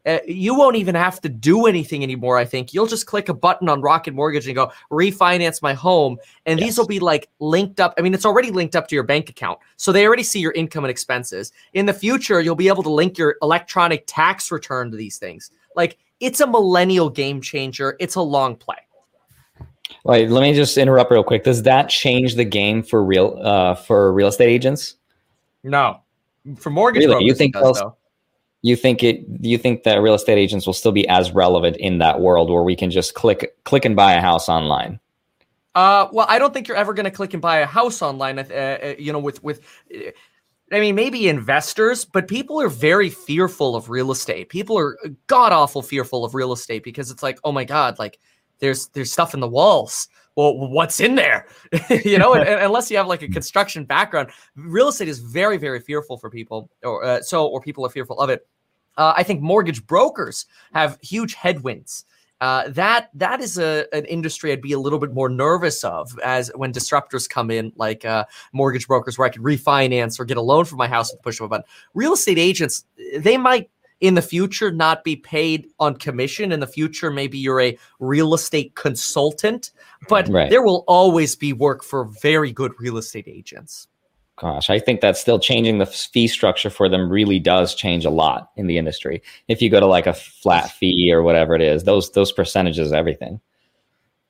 uh, you won't even have to do anything anymore, I think. You'll just click a button on Rocket Mortgage and go, refinance my home. And yes. These will be like linked up. I mean, it's already linked up to your bank account. So they already see your income and expenses. In the future, you'll be able to link your electronic tax return to these things. Like, it's a millennial game changer. It's a long play. Wait, let me just interrupt real quick. Does that change the game for real uh, for real estate agents? No. For mortgage really? brokers, you think it does, though. You think it? You think that real estate agents will still be as relevant in that world where we can just click, click and buy a house online? Uh, well, I don't think you're ever going to click and buy a house online. Uh, you know, with with, I mean, maybe investors, but people are very fearful of real estate. People are god awful fearful of real estate because it's like, oh my god, like there's there's stuff in the walls. Well, what's in there? you know, and, and unless you have like a construction background, real estate is very, very fearful for people, or uh, so, or people are fearful of it. Uh, I think mortgage brokers have huge headwinds. Uh, that that is a an industry I'd be a little bit more nervous of as when disruptors come in, like uh, mortgage brokers, where I could refinance or get a loan for my house and push of a button. Real estate agents, they might in the future not be paid on commission. In the future, maybe you're a real estate consultant, but right. There will always be work for very good real estate agents. Gosh, I think that's still changing the fee structure for them really does change a lot in the industry. If you go to like a flat fee or whatever it is, those those percentages, everything.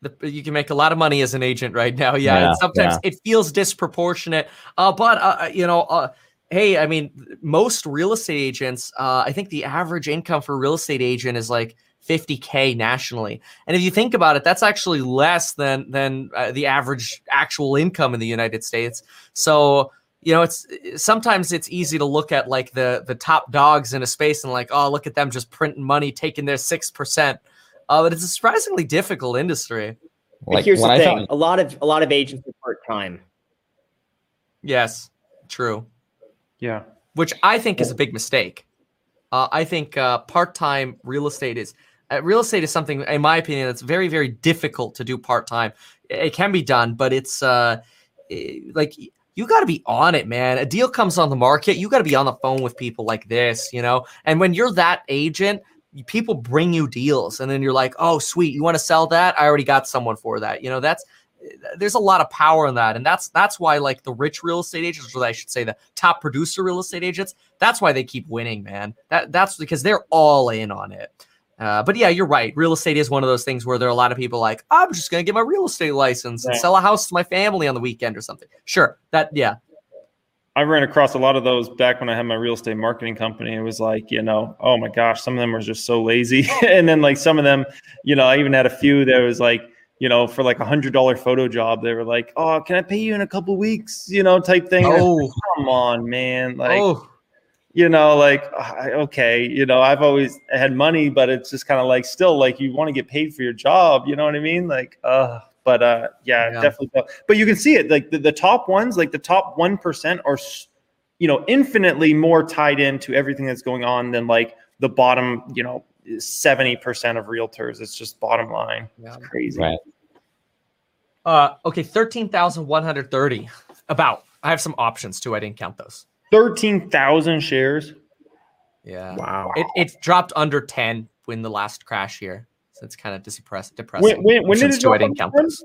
The, you can make a lot of money as an agent right now. Yeah, yeah sometimes yeah. It feels disproportionate. Uh, but, uh, you know, uh, hey, I mean, most real estate agents, uh, I think the average income for a real estate agent is like fifty K nationally. And if you think about it, that's actually less than than uh, the average actual income in the United States. So, you know, it's sometimes it's easy to look at like the the top dogs in a space and like, oh, look at them just printing money, taking their six percent. Uh, but it's a surprisingly difficult industry. Like, here's the I thing. Thought- a lot of a lot of agents are part-time. Yes, true. Yeah. Which I think is a big mistake. Uh, I think uh, part-time real estate is uh, real estate is something, in my opinion, that's very, very difficult to do part-time. It can be done, but it's uh, like you got to be on it, man. A deal comes on the market, you got to be on the phone with people like this, you know. And when you're that agent, people bring you deals, and then you're like, "Oh, sweet, you want to sell that? I already got someone for that." You know, that's there's a lot of power in that, and that's that's why like the rich real estate agents, or I should say the top producer real estate agents, that's why they keep winning, man. That that's because they're all in on it. Uh, but yeah, you're right. Real estate is one of those things where there are a lot of people like, I'm just going to get my real estate license right. and sell a house to my family on the weekend or something. Sure. That, yeah. I ran across a lot of those back when I had my real estate marketing company. It was like, you know, oh my gosh, some of them were just so lazy. And then like some of them, you know, I even had a few that was like, you know, for like a hundred dollar photo job, they were like, oh, can I pay you in a couple of weeks, you know, type thing. Oh, like, come on, man. Like, oh. you know, like, okay, you know, I've always had money, but it's just kind of like, still like you want to get paid for your job. You know what I mean? Like, uh, but uh, yeah, yeah, definitely. But you can see it like the, the top ones, like the top one percent are, you know, infinitely more tied into everything that's going on than like the bottom, you know, seventy percent of realtors. It's just bottom line. Yeah. It's crazy. Right. Uh, okay. thirteen thousand one hundred thirty about. I have some options too. I didn't count those. thirteen thousand shares. Yeah. Wow. It, it dropped under ten when the last crash here. So it's kind of depressing. When, when, when did it drop? I didn't count those.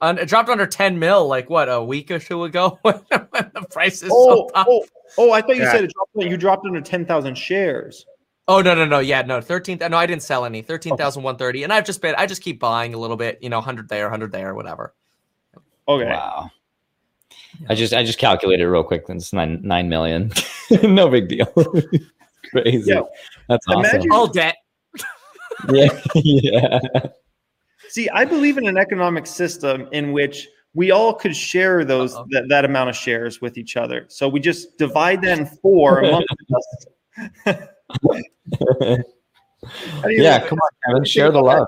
And it dropped under ten mil, like what, a week or two ago when the price is oh, so oh, oh, I thought you yeah. said it dropped, you dropped under ten thousand shares. Oh, no, no, no. Yeah, no. thirteen. No, I didn't sell any. thirteen thousand one hundred thirty. And I've just been, I just keep buying a little bit, you know, one hundred there, one hundred there, whatever. Okay. Wow. Yeah. I just, I just calculated real quick. It's nine, nine million. No big deal. Crazy. Yeah. That's awesome. All debt. yeah. yeah. See, I believe in an economic system in which we all could share those, th- that amount of shares with each other. So we just divide that in four among us. Yeah, come on, Kevin. Share the love.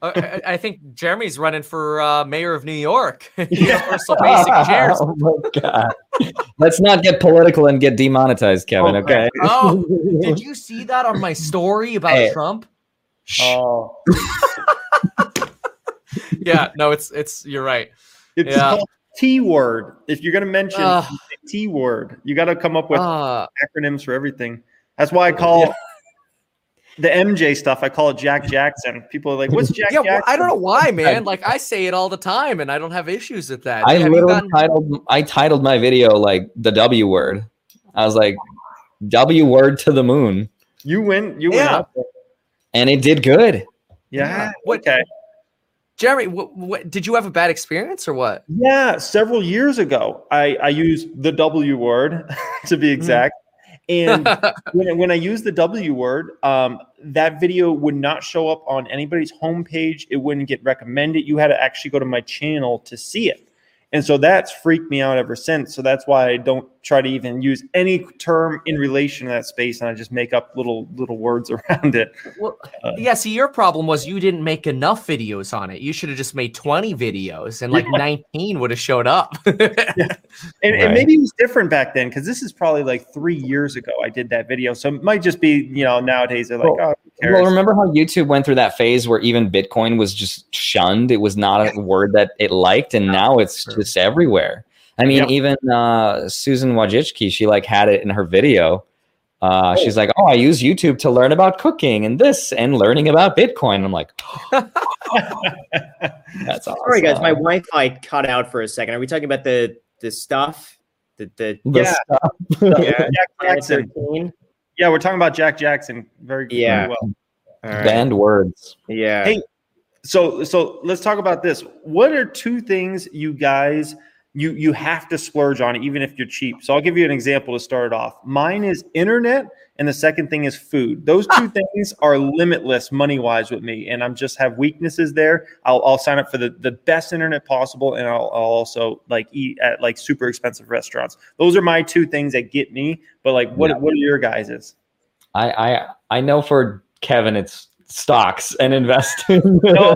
I, I think Jeremy's running for uh, mayor of New York. Universal basic shares. Oh my God. Let's not get political and get demonetized, Kevin. Oh, okay. Oh, did you see that on my story about hey. Trump? Oh. Yeah. No, it's it's. You're right. It's yeah. called T word. If you're gonna mention uh, T word, you got to come up with uh, acronyms for everything. That's why I call. Yeah. The M J stuff, I call it Jack Jackson. People are like, what's Jack yeah, Jackson? Well, I don't know why, man. Like, I say it all the time, and I don't have issues with that. I have literally gotten- titled, I titled my video, like, the W word. I was like, W word to the moon. You win. You yeah. win. Up there. And it did good. Yeah. What, okay. Jeremy, what, what, did you have a bad experience or what? Yeah, several years ago, I, I used the W word, to be exact. Mm. And when, when I used the W word, um, that video would not show up on anybody's homepage. It wouldn't get recommended. You had to actually go to my channel to see it. And so that's freaked me out ever since. So that's why I don't try to even use any term in relation to that space. And I just make up little little words around it. Well, uh, yeah, see, your problem was you didn't make enough videos on it. You should have just made twenty videos and like yeah. nineteen would have showed up. yeah. and, right. and maybe it was different back then because this is probably like three years ago I did that video. So it might just be, you know, nowadays they're like, well, oh, who cares? Well, remember how YouTube went through that phase where even Bitcoin was just shunned? It was not yeah. a word that it liked. And now it's just It's everywhere. I mean, yep. even uh, Susan Wojcicki, she like had it in her video. Uh, oh. She's like, "Oh, I use YouTube to learn about cooking and this and learning about Bitcoin." I'm like, oh. "That's awesome." Sorry, guys, my Wi-Fi cut out for a second. Are we talking about the the stuff? The the, the yeah. stuff? yeah, Jack Jackson. Yeah, we're talking about Jack Jackson. Very yeah. Very well. All right. Banned words. Yeah. Hey. So so let's talk about this. What are two things you guys you you have to splurge on even if you're cheap? So I'll give you an example to start it off. Mine is internet, and the second thing is food. Those two things are limitless money-wise with me, and I'm just have weaknesses there. I'll I'll sign up for the, the best internet possible, and I'll, I'll also like eat at like super expensive restaurants. Those are my two things that get me. But like, what yeah. what are your guys's? I I I know for Kevin, it's stocks and investing. no,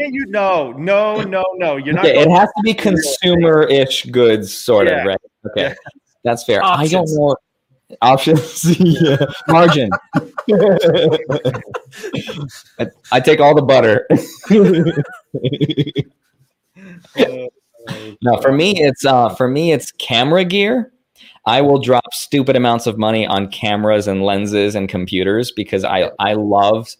you know, no, no, no. You're not. Okay, it has to be consumer-ish goods, sort yeah. of, right? Okay, yeah. That's fair. Options. I don't know options. yeah. Margin. I, I take all the butter. No, for me, it's uh, for me, it's camera gear. I will drop stupid amounts of money on cameras and lenses and computers because I, I loved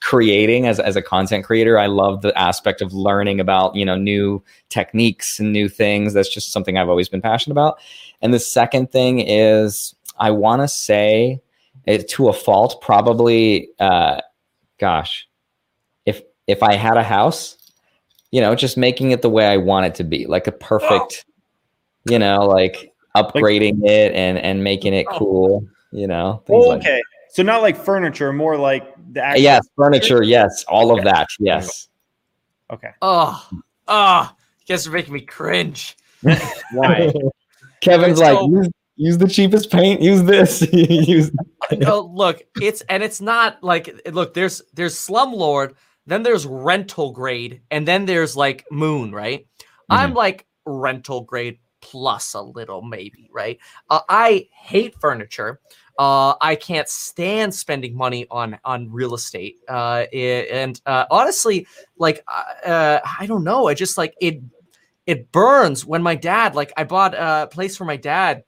creating as, as a content creator. I love the aspect of learning about, you know, new techniques and new things. That's just something I've always been passionate about. And the second thing is I want to say it, to a fault, probably, uh, gosh, if, if I had a house, you know, just making it the way I want it to be, like a perfect, oh. you know, like upgrading like, it and, and making it oh. cool, you know. Well, like okay. That. So not like furniture, more like the actual. Yes. Furniture. Yes. All okay. of that. Yes. Okay. Oh, oh, you guys are making me cringe. Why? Kevin's so, like, use, use the cheapest paint. Use this. use no, look, it's and it's not like look. There's there's slumlord, then there's rental grade, and then there's like moon. Right? Mm-hmm. I'm like rental grade plus a little maybe. Right? Uh, I hate furniture. Uh, I can't stand spending money on on real estate. Uh, it, and uh, honestly, like uh, I don't know. I just like it. It burns when my dad, like I bought a place for my dad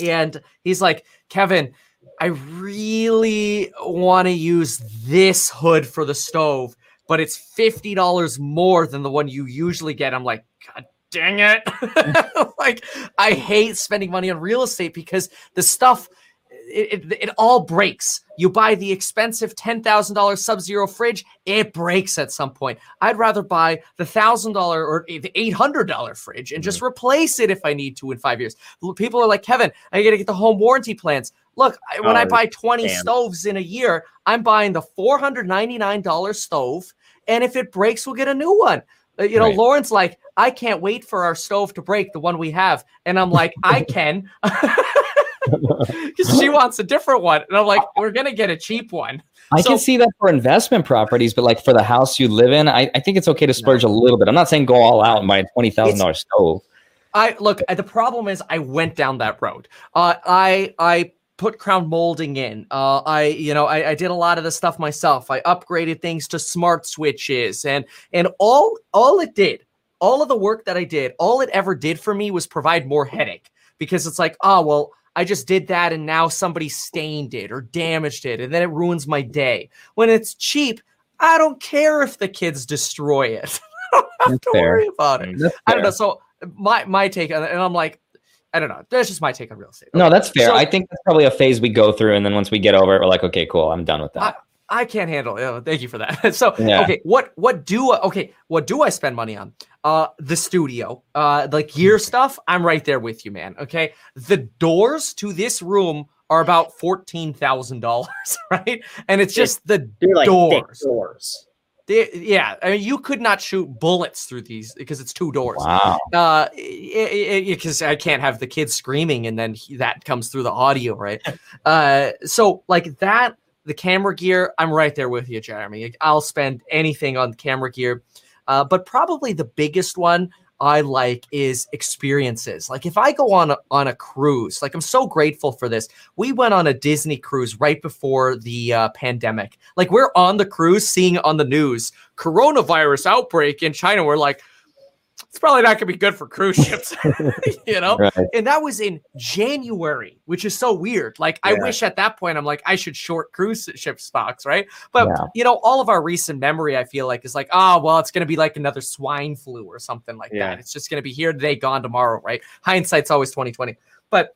and he's like, Kevin, I really want to use this hood for the stove, but it's fifty dollars more than the one you usually get. I'm like, God dang it. Like I hate spending money on real estate because the stuff, it, it, it all breaks. You buy the expensive ten thousand dollars Sub-Zero fridge, it breaks at some point. I'd rather buy the one thousand dollars or the eight hundred dollars fridge and just replace it if I need to in five years. People are like, Kevin, I got to get the home warranty plans. Look, oh, when I buy twenty damn. stoves in a year, I'm buying the four hundred ninety-nine dollars stove. And if it breaks, we'll get a new one. You know, right. Lauren's like, I can't wait for our stove to break, the one we have. And I'm like, I can. Because she wants a different one. And I'm like, we're going to get a cheap one. I so- can see that for investment properties, but like for the house you live in, I, I think it's okay to splurge no. a little bit. I'm not saying go all out and buy a twenty thousand dollars stove. I look, the problem is I went down that road. Uh, I, I put crown molding in. Uh, I, you know, I, I did a lot of the stuff myself. I upgraded things to smart switches and, and all, all it did, all of the work that I did, all it ever did for me was provide more headache because it's like, oh, well, I just did that and now somebody stained it or damaged it and then it ruins my day. When it's cheap, I don't care if the kids destroy it. I don't have That's to fair. worry about it. That's I don't fair. know. So my my take on it, and I'm like, I don't know. That's just my take on real estate. Okay. No, that's fair. So, I think that's probably a phase we go through. And then once we get over it, we're like, okay, cool. I'm done with that. I, I can't handle it. Oh, thank you for that. So, yeah. okay. What, what do I, okay. What do I spend money on? Uh, the studio, uh, like gear stuff. I'm right there with you, man. Okay. The doors to this room are about fourteen thousand dollars, right? And it's just the They're like doors. doors. They, yeah. I mean, you could not shoot bullets through these because it's two doors. Wow. Uh, because I can't have the kids screaming and then he, that comes through the audio, right? uh, so like that, the camera gear, I'm right there with you, Jeremy. I'll spend anything on camera gear. Uh, but probably the biggest one I like is experiences. Like if I go on a, on a cruise, like I'm so grateful for this. We went on a Disney cruise right before the uh, pandemic. Like we're on the cruise seeing on the news, coronavirus outbreak in China. We're like, it's probably not going to be good for cruise ships, you know? Right. And that was in January, which is so weird. Like, yeah. I wish at that point, I'm like, I should short cruise ship stocks, right? But, yeah. you know, all of our recent memory, I feel like, is like, oh, well, it's going to be like another swine flu or something like yeah. that. It's just going to be here today, gone tomorrow, right? Hindsight's always twenty twenty. But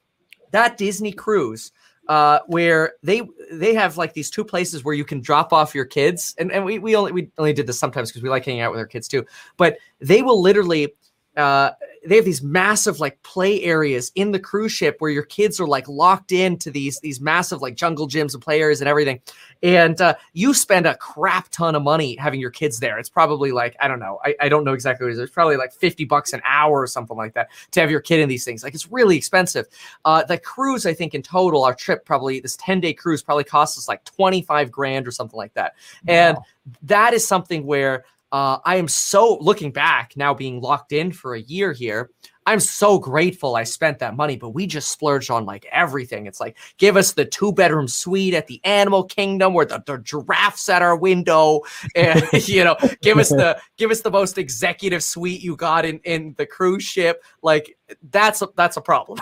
that Disney cruise... Uh, where they they have like these two places where you can drop off your kids, and and we we only we only did this sometimes because we like hanging out with our kids too. But they will literally uh, they have these massive like play areas in the cruise ship where your kids are like locked into these these massive like jungle gyms and play areas and everything. And uh, you spend a crap ton of money having your kids there. It's probably like I don't know I, I don't know exactly what it is. It's probably like fifty bucks an hour or something like that to have your kid in these things. Like it's really expensive. Uh, the cruise, I think in total, our trip probably this ten day cruise probably cost us like twenty-five grand or something like that. And wow. that is something where Uh, I am so, looking back, now being locked in for a year here, I'm so grateful I spent that money, but we just splurged on like everything. It's like, give us the two-bedroom suite at the Animal Kingdom where the, the giraffes at our window, and you know, give us the give us the most executive suite you got in, in the cruise ship. Like that's a, that's a problem.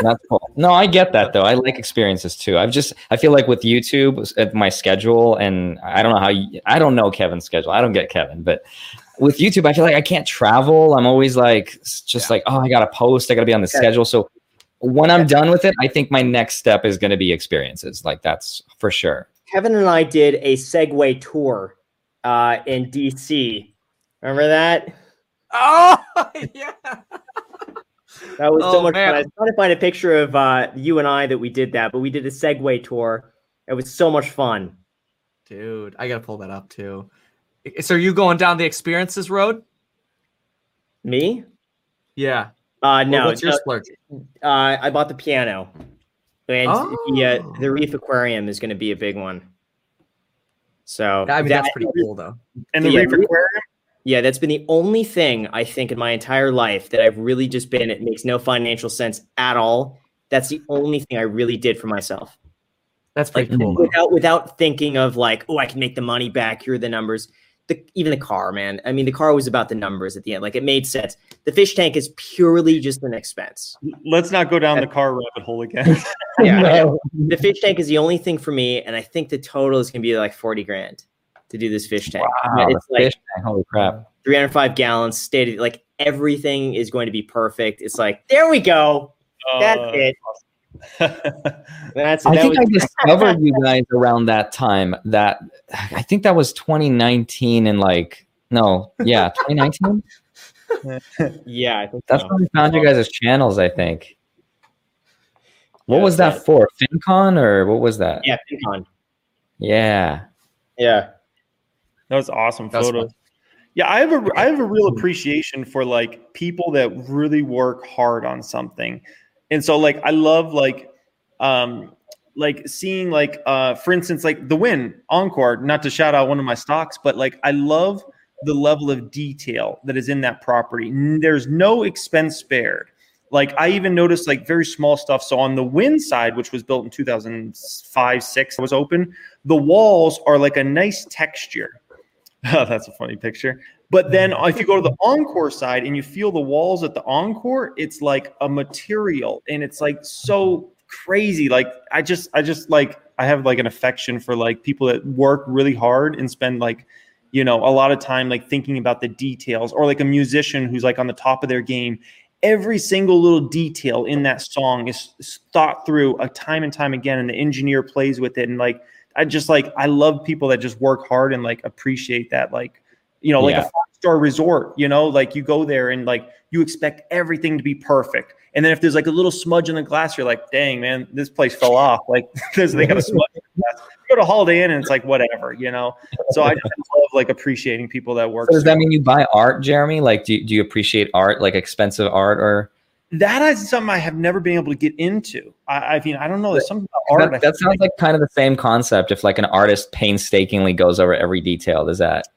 That's cool. No, I get that though. I like experiences too. I've just, I feel like with YouTube, my schedule, and I don't know how, you, I don't know Kevin's schedule. I don't get Kevin, but with YouTube, I feel like I can't travel. I'm always like, just yeah. like, oh, I got to post. I got to be on the okay. schedule. So When I'm done with it, I think my next step is going to be experiences. Like, that's for sure. Kevin and I did a Segway tour uh, in D C. Remember that? Oh, yeah. That was oh, so much man. fun. I was trying to find a picture of uh, you and I that we did that, but we did a Segway tour. It was so much fun. Dude, I got to pull that up too. So are you going down the experiences road? Me? Yeah. Uh, no, what's your splurge? Uh, I bought the piano, and oh. the, uh, the Reef Aquarium is going to be a big one. So I mean, that, that's pretty cool, though. And the yeah, Reef Aquarium, yeah, that's been the only thing I think in my entire life that I've really just been. It makes no financial sense at all. That's the only thing I really did for myself. That's pretty like, cool. Without though. without thinking of like, oh, I can make the money back. Here are the numbers. The, even the car, man. I mean, the car was about the numbers at the end. Like, it made sense. The fish tank is purely just an expense. Let's not go down the car rabbit hole again. Yeah, no. The fish tank is the only thing for me, and I think the total is going to be like forty grand to do this fish tank. Wow, it's like fish tank, holy crap. three hundred five gallons, stated, like, everything is going to be perfect. It's like, there we go. Uh, That's it. That's, I that think was- I discovered you guys around that time. That I think that was twenty nineteen, and like no, yeah, twenty nineteen. Yeah, I think that's so. When we found you guys' channels. I think. What yeah, was that, that for? FinCon or what was that? Yeah, FinCon. Yeah, yeah. That was awesome that was photos. Fun. Yeah, I have a I have a real appreciation for like people that really work hard on something. And so like, I love like, um, like seeing like, uh, for instance, like the win Encore, not to shout out one of my stocks, but like, I love the level of detail that is in that property. There's no expense spared. Like I even noticed like very small stuff. So on the Win side, which was built in two thousand five, six, it was open. The walls are like a nice texture. Oh, that's a funny picture. But then if you go to the Encore side and you feel the walls at the Encore, it's like a material and it's like so crazy. Like I just, I just like, I have like an affection for like people that work really hard and spend like, you know, a lot of time like thinking about the details, or like a musician who's like on the top of their game. Every single little detail in that song is, is thought through a time and time again. And the engineer plays with it. And like, I just like, I love people that just work hard and like appreciate that. Like, you know, like yeah. a five-star resort, you know, like you go there and like you expect everything to be perfect. And then if there's like a little smudge in the glass, you're like, dang, man, this place fell off. Like there's they got a smudge in the glass. You go to Holiday Inn and it's like, whatever, you know. So I just love like appreciating people that work. So does that mean you buy art, Jeremy? Like do you, do you appreciate art, like expensive art or? That is something I have never been able to get into. I, I mean, I don't know. There's something about art. That, that sounds like kind of the same concept if like an artist painstakingly goes over every detail. Does that?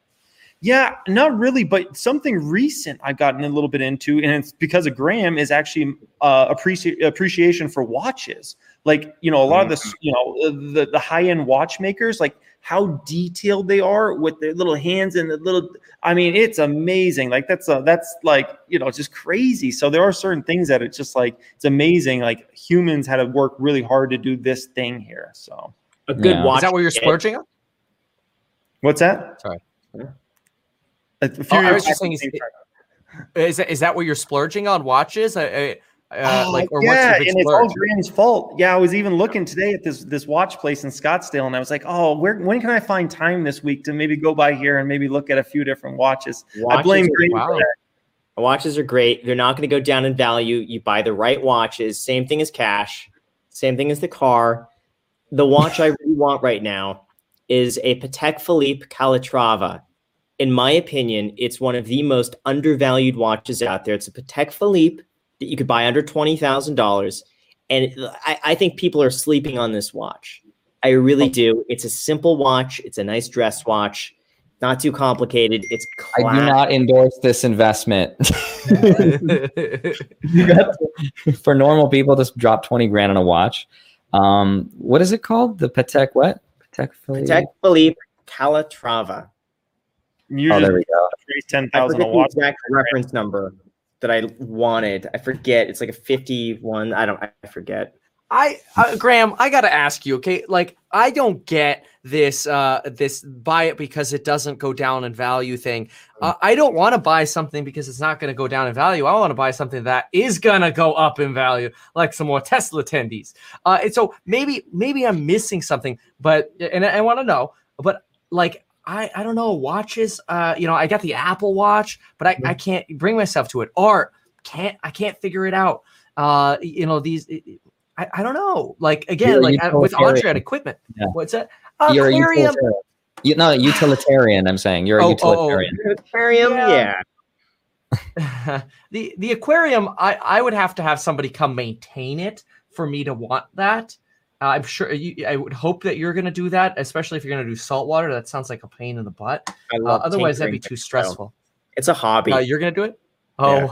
Yeah, not really, but something recent I've gotten a little bit into, and it's because of Graham, is actually uh, appreci- appreciation for watches. Like, you know, a lot of the, you know, the, the high-end watchmakers, like how detailed they are with their little hands and the little, I mean, it's amazing. Like that's a, that's like, you know, just crazy. So there are certain things that it's just like, it's amazing. Like humans had to work really hard to do this thing here. So a good yeah. watch. Is that what you're splurging on? What's that? Sorry. Yeah. Oh, I was just saying, is, is, that, is that what you're splurging on, watches? I, I, uh, oh, like, or yeah, and it's all Graham's fault. Yeah, I was even looking today at this this watch place in Scottsdale, and I was like, oh, where when can I find time this week to maybe go by here and maybe look at a few different watches? watches I blame Graham wow. for that. Watches are great. They're not going to go down in value. You buy the right watches. Same thing as cash. Same thing as the car. The watch I really want right now is a Patek Philippe Calatrava. In my opinion, it's one of the most undervalued watches out there. It's a Patek Philippe that you could buy under twenty thousand dollars. And it, I, I think people are sleeping on this watch. I really do. It's a simple watch. It's a nice dress watch. Not too complicated. It's classic. I do not endorse this investment. You got to, for normal people, just drop twenty grand on a watch. Um, what is it called? The Patek what? Patek Philippe. Patek Philippe Calatrava. You oh, there we go. ten thousand. I forget the exact reference number that I wanted. I forget. It's like a fifty-one. I don't. I forget. I uh, Graham, I got to ask you, okay? Like, I don't get this uh, this buy it because it doesn't go down in value thing. Uh, I don't want to buy something because it's not going to go down in value. I want to buy something that is going to go up in value, like some more Tesla attendees. Uh, and so maybe maybe I'm missing something, but and I, I want to know. But like, I, I don't know, watches. Uh, you know, I got the Apple Watch, but I, I can't bring myself to it. Art can't I can't figure it out. Uh, you know these. It, I, I don't know. Like again, You're like I, with Andre and equipment. Yeah. What's that? Uh, You're aquarium. You, no, utilitarian. I'm saying. You're oh, a utilitarian. Oh, oh. Aquarium, yeah. yeah. the the aquarium, I, I would have to have somebody come maintain it for me to want that. Uh, I'm sure you, I would hope that you're going to do that, especially if you're going to do saltwater. That sounds like a pain in the butt. I love uh, otherwise, that'd be too stressful. It's a hobby. Uh, you're going to do it? Oh, yeah.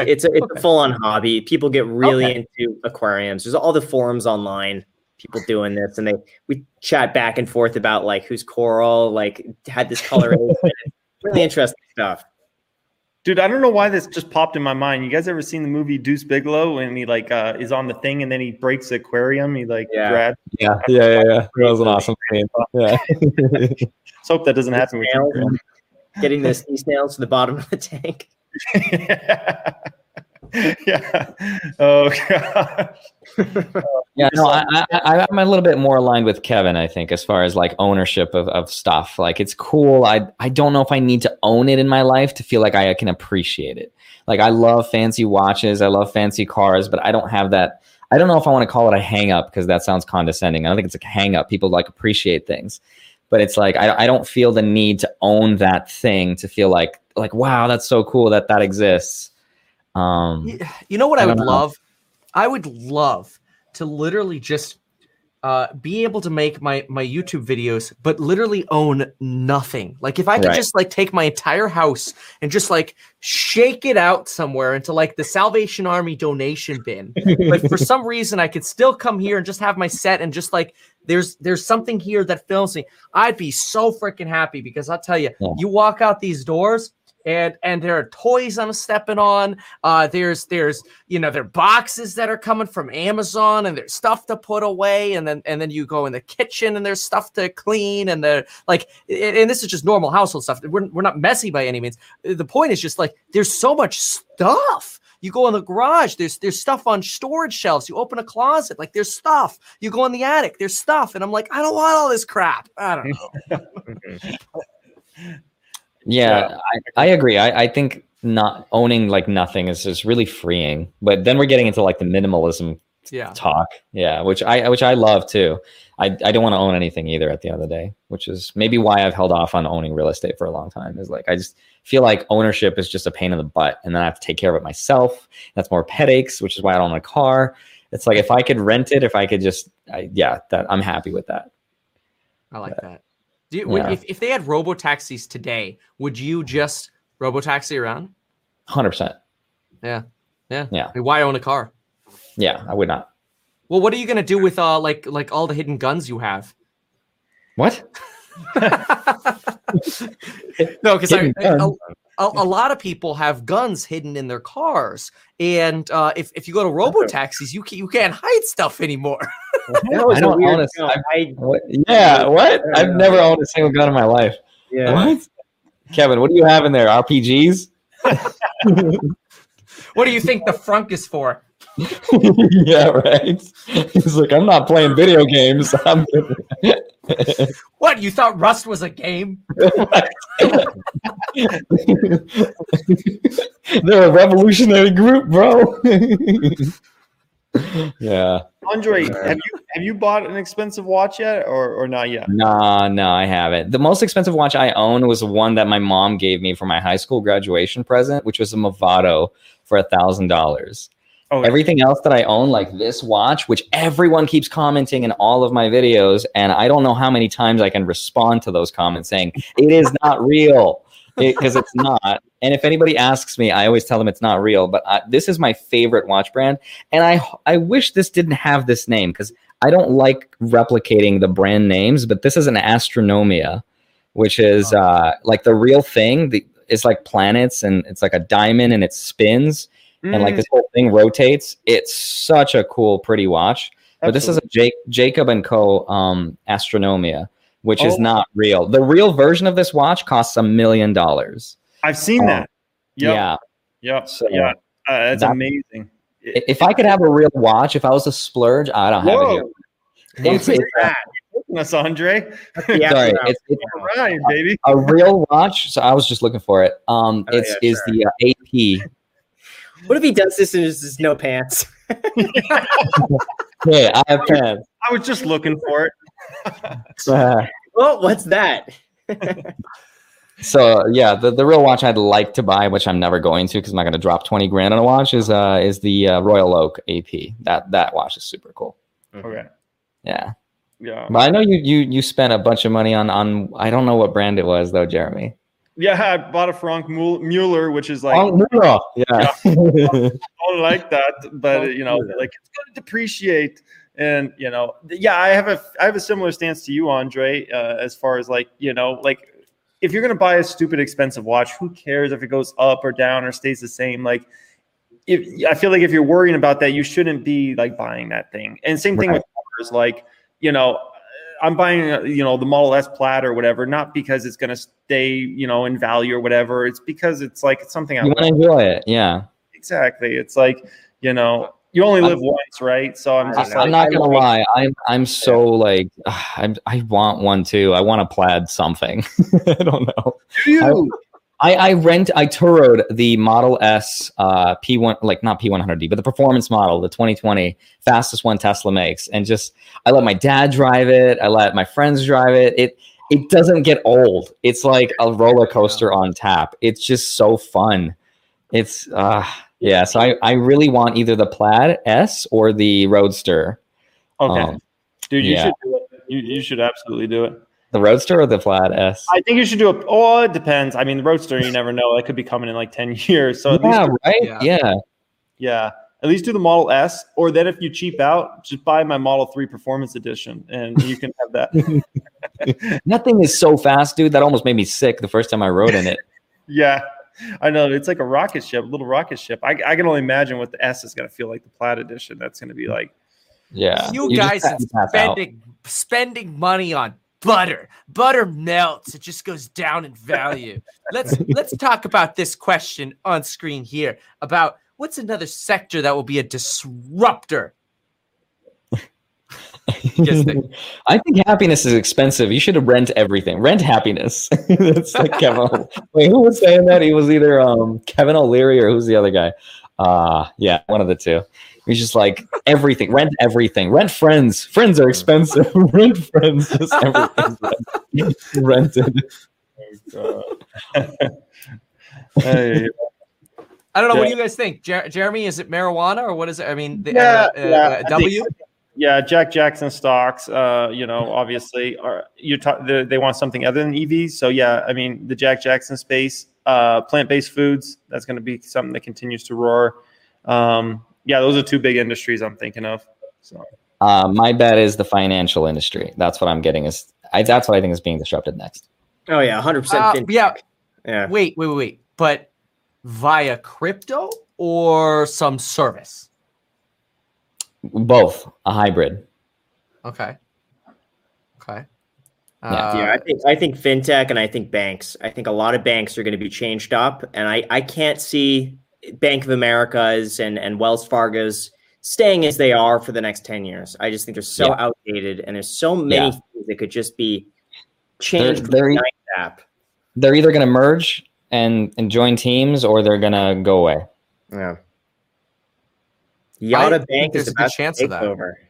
okay. it's, it's, a, it's okay. a full-on hobby. People get really okay. into aquariums. There's all the forums online, people doing this, and they we chat back and forth about like who's coral, like had this coloration. Really interesting stuff. Dude, I don't know why this just popped in my mind. You guys ever seen the movie Deuce Bigelow when he like uh, is on the thing and then he breaks the aquarium? He like yeah. grabs. Yeah, yeah, yeah, yeah. That was an awesome thing. Yeah. Let's hope that doesn't happen. With Getting the sea snails to the bottom of the tank. yeah. Oh gosh. yeah. No, I, I, I'm a little bit more aligned with Kevin. I think as far as like ownership of, of stuff, like it's cool. I I don't know if I need to own it in my life to feel like I can appreciate it. Like I love fancy watches, I love fancy cars, but I don't have that. I don't know if I want to call it a hang up because that sounds condescending. I don't think it's a hang up. People like appreciate things, but it's like I I don't feel the need to own that thing to feel like. Like, wow, that's so cool that that exists. Um, you know what I, I would know. love? I would love to literally just uh, be able to make my, my YouTube videos, but literally own nothing. Like if I could right. just like take my entire house and just like shake it out somewhere into like the Salvation Army donation bin. But for some reason I could still come here and just have my set and just like, There's there's something here that fills me. I'd be so freaking happy because I'll tell you, yeah. you walk out these doors and and there are toys I'm stepping on. Uh, there's there's you know there are boxes that are coming from Amazon and there's stuff to put away and then and then you go in the kitchen and there's stuff to clean and they're like and this is just normal household stuff. We're we're not messy by any means. The point is just like there's so much stuff. You go in the garage, there's there's stuff on storage shelves. You open a closet, like there's stuff. You go in the attic, there's stuff. And I'm like, I don't want all this crap. I don't know. yeah, so. I, I agree. I, I think not owning like nothing is just really freeing. But then we're getting into like the minimalism yeah. talk. Yeah, which I which I love too. I, I don't want to own anything either at the end of the day, which is maybe why I've held off on owning real estate for a long time. Is like I just feel like ownership is just a pain in the butt, and then I have to take care of it myself. That's more headaches, which is why I don't own a car. It's like if I could rent it, if I could just, I, yeah, that I'm happy with that. I like but, that. Do you, yeah. if if they had robo taxis today, would you just robo taxi around? one hundred percent. Yeah, yeah, yeah. I mean, why own a car? Yeah, I would not. Well, what are you gonna do with uh, like like all the hidden guns you have? What? no, because a, a, a lot of people have guns hidden in their cars, and uh, if if you go to robo taxis, you can, you can't hide stuff anymore. no, I don't own a. I, what, yeah, what? I've never owned a single gun in my life. Yeah, what? Kevin, what do you have in there? R P Gs? What do you think the frunk is for? yeah, right. He's like, I'm not playing video games. I'm what? You thought Rust was a game? They're a revolutionary group, bro. yeah. Andre, have you have you bought an expensive watch yet or, or not yet? Nah, nah, I haven't. The most expensive watch I own was one that my mom gave me for my high school graduation present, which was a Movado for a thousand dollars. Oh, everything else that I own, like this watch, which everyone keeps commenting in all of my videos, and I don't know how many times I can respond to those comments saying, it is not real, because it, it's not. And if anybody asks me, I always tell them it's not real. But I, this is my favorite watch brand, and I, I wish this didn't have this name, because I don't like replicating the brand names, but this is an Astronomia, which is oh. uh, like the real thing. The, it's like planets, and it's like a diamond, and it spins. And like this whole thing rotates. It's such a cool, pretty watch. But this is a Jake, Jacob and Co. Um, Astronomia, which oh. is not real. The real version of this watch costs a million dollars. I've seen um, that. Yep. Yeah. Yep. So yeah. Uh, that's that, amazing. It, if I could have a real watch, if I was a splurge, I don't Whoa. have it here. It's, it's, uh, That's Andre. Yeah, sorry, it's, it's right, a, baby. a real watch. So I was just looking for it. Um, oh, it's yeah, is sure. the uh, A P. What if he does this and there's no pants? Yeah, hey, I have pants. I was just looking for it. uh, well, what's that? So yeah, the, the real watch I'd like to buy, which I'm never going to because I'm not going to drop twenty grand on a watch, is uh is the uh, Royal Oak A P. That that watch is super cool. Okay. Yeah. Yeah, but I know you you you spent a bunch of money on on I don't know what brand it was though, Jeremy. Yeah, I bought a Frank Mueller, which is like oh, no. yeah, yeah I don't like that, but you know, like it's going to depreciate, and you know, yeah, I have a I have a similar stance to you, Andre, uh, as far as like you know, like if you're gonna buy a stupid expensive watch, who cares if it goes up or down or stays the same, like. If, I feel like if you're worrying about that, you shouldn't be like buying that thing. And same thing right. with cars, like. You know, I'm buying, you know, the Model S Plaid or whatever, not because it's going to stay, you know, in value or whatever. It's because it's like it's something I want to enjoy it. Yeah, exactly. It's like, you know, you only live I'm, once, right? So I'm just. I'm like, not gonna lie. I'm I'm so like I'm I want one too. I want a Plaid something. I don't know. Do you? I, I rent. I toured the Model S uh, P one, like not P one hundred D, but the performance model, the twenty twenty fastest one Tesla makes, and just I let my dad drive it. I let my friends drive it. It it doesn't get old. It's like a roller coaster on tap. It's just so fun. It's uh, yeah. So I, I really want either the Plaid S or the Roadster. Okay, um, dude, you yeah. should do it. You you should absolutely do it. The Roadster or the Plaid S? I think you should do a. Oh, it depends. I mean, the Roadster, you never know. It could be coming in like ten years. So at yeah, least, right? Yeah. yeah. Yeah. At least do the Model S. Or then if you cheap out, just buy my Model three Performance Edition and you can have that. That thing is so fast, dude. That almost made me sick the first time I rode in it. Yeah. I know. It's like a rocket ship, a little rocket ship. I, I can only imagine what the S is going to feel like, the Plaid Edition. That's going to be like. Yeah. You, you guys are spending, spending money on. Butter, butter melts. It just goes down in value. Let's let's talk about this question on screen here about what's another sector that will be a disruptor. I think happiness is expensive. You should rent everything. Rent happiness. That's like Kevin. Wait, who was saying that? He was either um, Kevin O'Leary or who's the other guy? Uh yeah, one of the two. He's just like everything, rent everything, rent friends. Friends are expensive. Rent friends, just everything's rent. rented. Oh, God. Hey. I don't know. Yeah. What do you guys think, Jer- Jeremy? Is it marijuana or what is it? I mean, the yeah, uh, yeah, uh, W. Think, yeah, Jack Jackson stocks. Uh, you know, obviously, are you ta- they want something other than E Vs? So yeah, I mean, the Jack Jackson space, uh, plant-based foods. That's going to be something that continues to roar. Um, Yeah, those are two big industries I'm thinking of. So, uh, my bet is the financial industry. That's what I'm getting is I, that's what I think is being disrupted next. Oh yeah, one hundred percent. Uh, yeah. yeah. Wait, wait, wait, wait. But via crypto or some service? Both, a hybrid. Okay. Okay. Uh, yeah, I think I think fintech and I think banks. I think a lot of banks are going to be changed up, and I, I can't see. Bank of America's and, and Wells Fargo's staying as they are for the next ten years. I just think they're so yeah. outdated and there's so many yeah. things that could just be changed. They're, they're, e- they're either going to merge and, and join teams or they're going to go away. Yeah. Yada I Bank is about a chance to take of that. Over.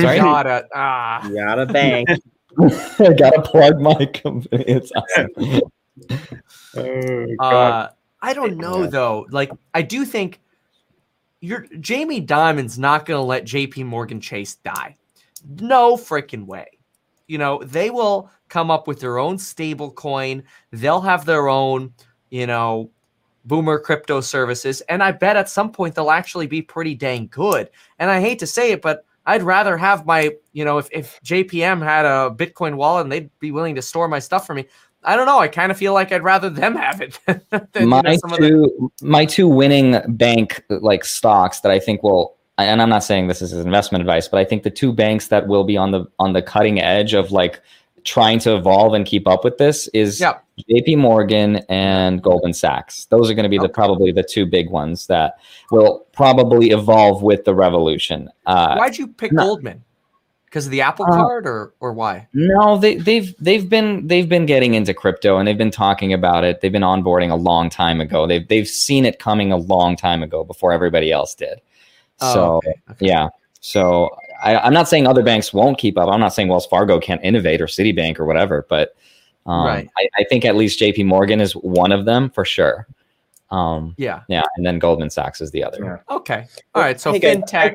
Sorry? Yada, ah. Yada Bank. I got to plug my company. It's awesome. Oh, God. Uh, I don't know, though. Like, I do think you're, Jamie Dimon's not going to let J P Morgan Chase die. No freaking way. You know, they will come up with their own stable coin. They'll have their own, you know, boomer crypto services. And I bet at some point they'll actually be pretty dang good. And I hate to say it, but I'd rather have my, you know, if, if J P M had a Bitcoin wallet and they'd be willing to store my stuff for me, I don't know. I kind of feel like I'd rather them have it. Than, my you know, some two, of the- my two winning bank like stocks that I think will and I'm not saying this is investment advice, but I think the two banks that will be on the on the cutting edge of like trying to evolve and keep up with this is yep. J P Morgan and Goldman Sachs. Those are going to be okay. the probably the two big ones that will probably evolve with the revolution. Uh, Why'd you pick no. Goldman? Because of the Apple card, uh, or or why? No, they they've they've been they've been getting into crypto and they've been talking about it. They've been onboarding a long time ago. They've they've seen it coming a long time ago before everybody else did. Oh, so okay. Okay. yeah, so I, I'm not saying other banks won't keep up. I'm not saying Wells Fargo can't innovate or Citibank or whatever. But um, right. I, I think at least J P Morgan is one of them for sure. Um, yeah, yeah, and then Goldman Sachs is the other. Yeah. Okay, all right. So hey, fintech.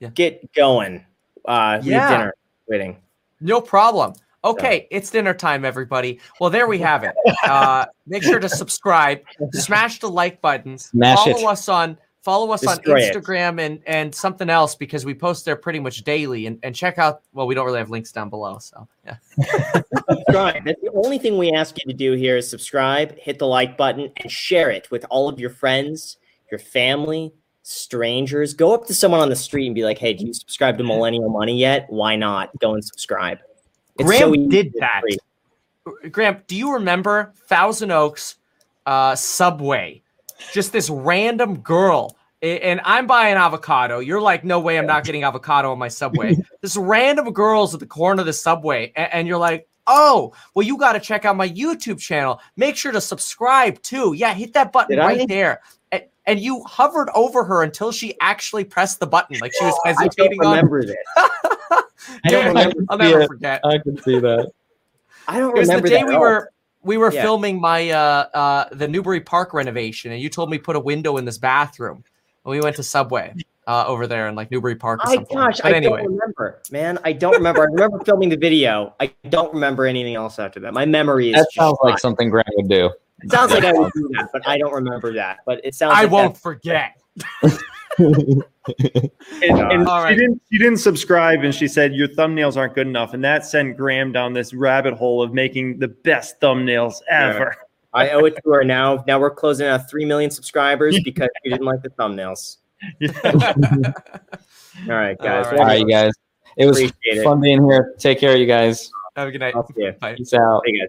Yeah. Get going. Uh, yeah. Dinner waiting. No problem. Okay, so. It's dinner time, everybody. Well, there we have it. Uh, make sure to subscribe, smash the like button, smash follow it. us on follow us Destroy on Instagram it. and and something else because we post there pretty much daily. And, and check out. Well, we don't really have links down below, so yeah. Subscribe. That's the only thing we ask you to do here is subscribe, hit the like button, and share it with all of your friends, your family. Strangers. Go up to someone on the street and be like, hey, do you subscribe to Millennial Money yet? Why not? Go and subscribe. It's Graham so did that. Graham, do you remember Thousand Oaks uh, Subway? Just this random girl. And I'm buying avocado. You're like, no way, I'm not getting avocado on my Subway. This random girl's at the corner of the Subway. And you're like, oh, well, you got to check out my YouTube channel. Make sure to subscribe too. Yeah, hit that button did right I? there. And you hovered over her until she actually pressed the button. Like she was hesitating on. I don't remember on... that. I don't remember I'll never it. forget. I can see that. I don't remember that. It was remember the day we were, we were yeah. filming my uh, uh, the Newbury Park renovation, and you told me put a window in this bathroom. And we went to Subway uh, over there in like Newbury Park or I, something. Gosh, but I anyway. don't remember, man. I don't remember. I remember filming the video. I don't remember anything else after that. My memory is That sounds like hot. something Grant would do. It sounds like I would do that, but I don't remember that. But it sounds. I like won't forget. and, and All right. she didn't. She didn't subscribe, and she said your thumbnails aren't good enough, and that sent Graham down this rabbit hole of making the best thumbnails ever. Yeah. I owe it to her now. Now we're closing out three million subscribers because you didn't like the thumbnails. Yeah. All right, guys. All right, All right you guys. It was Appreciate fun it. being here. Take care, you guys. Have a good night. Bye. Peace out. Hey, guys.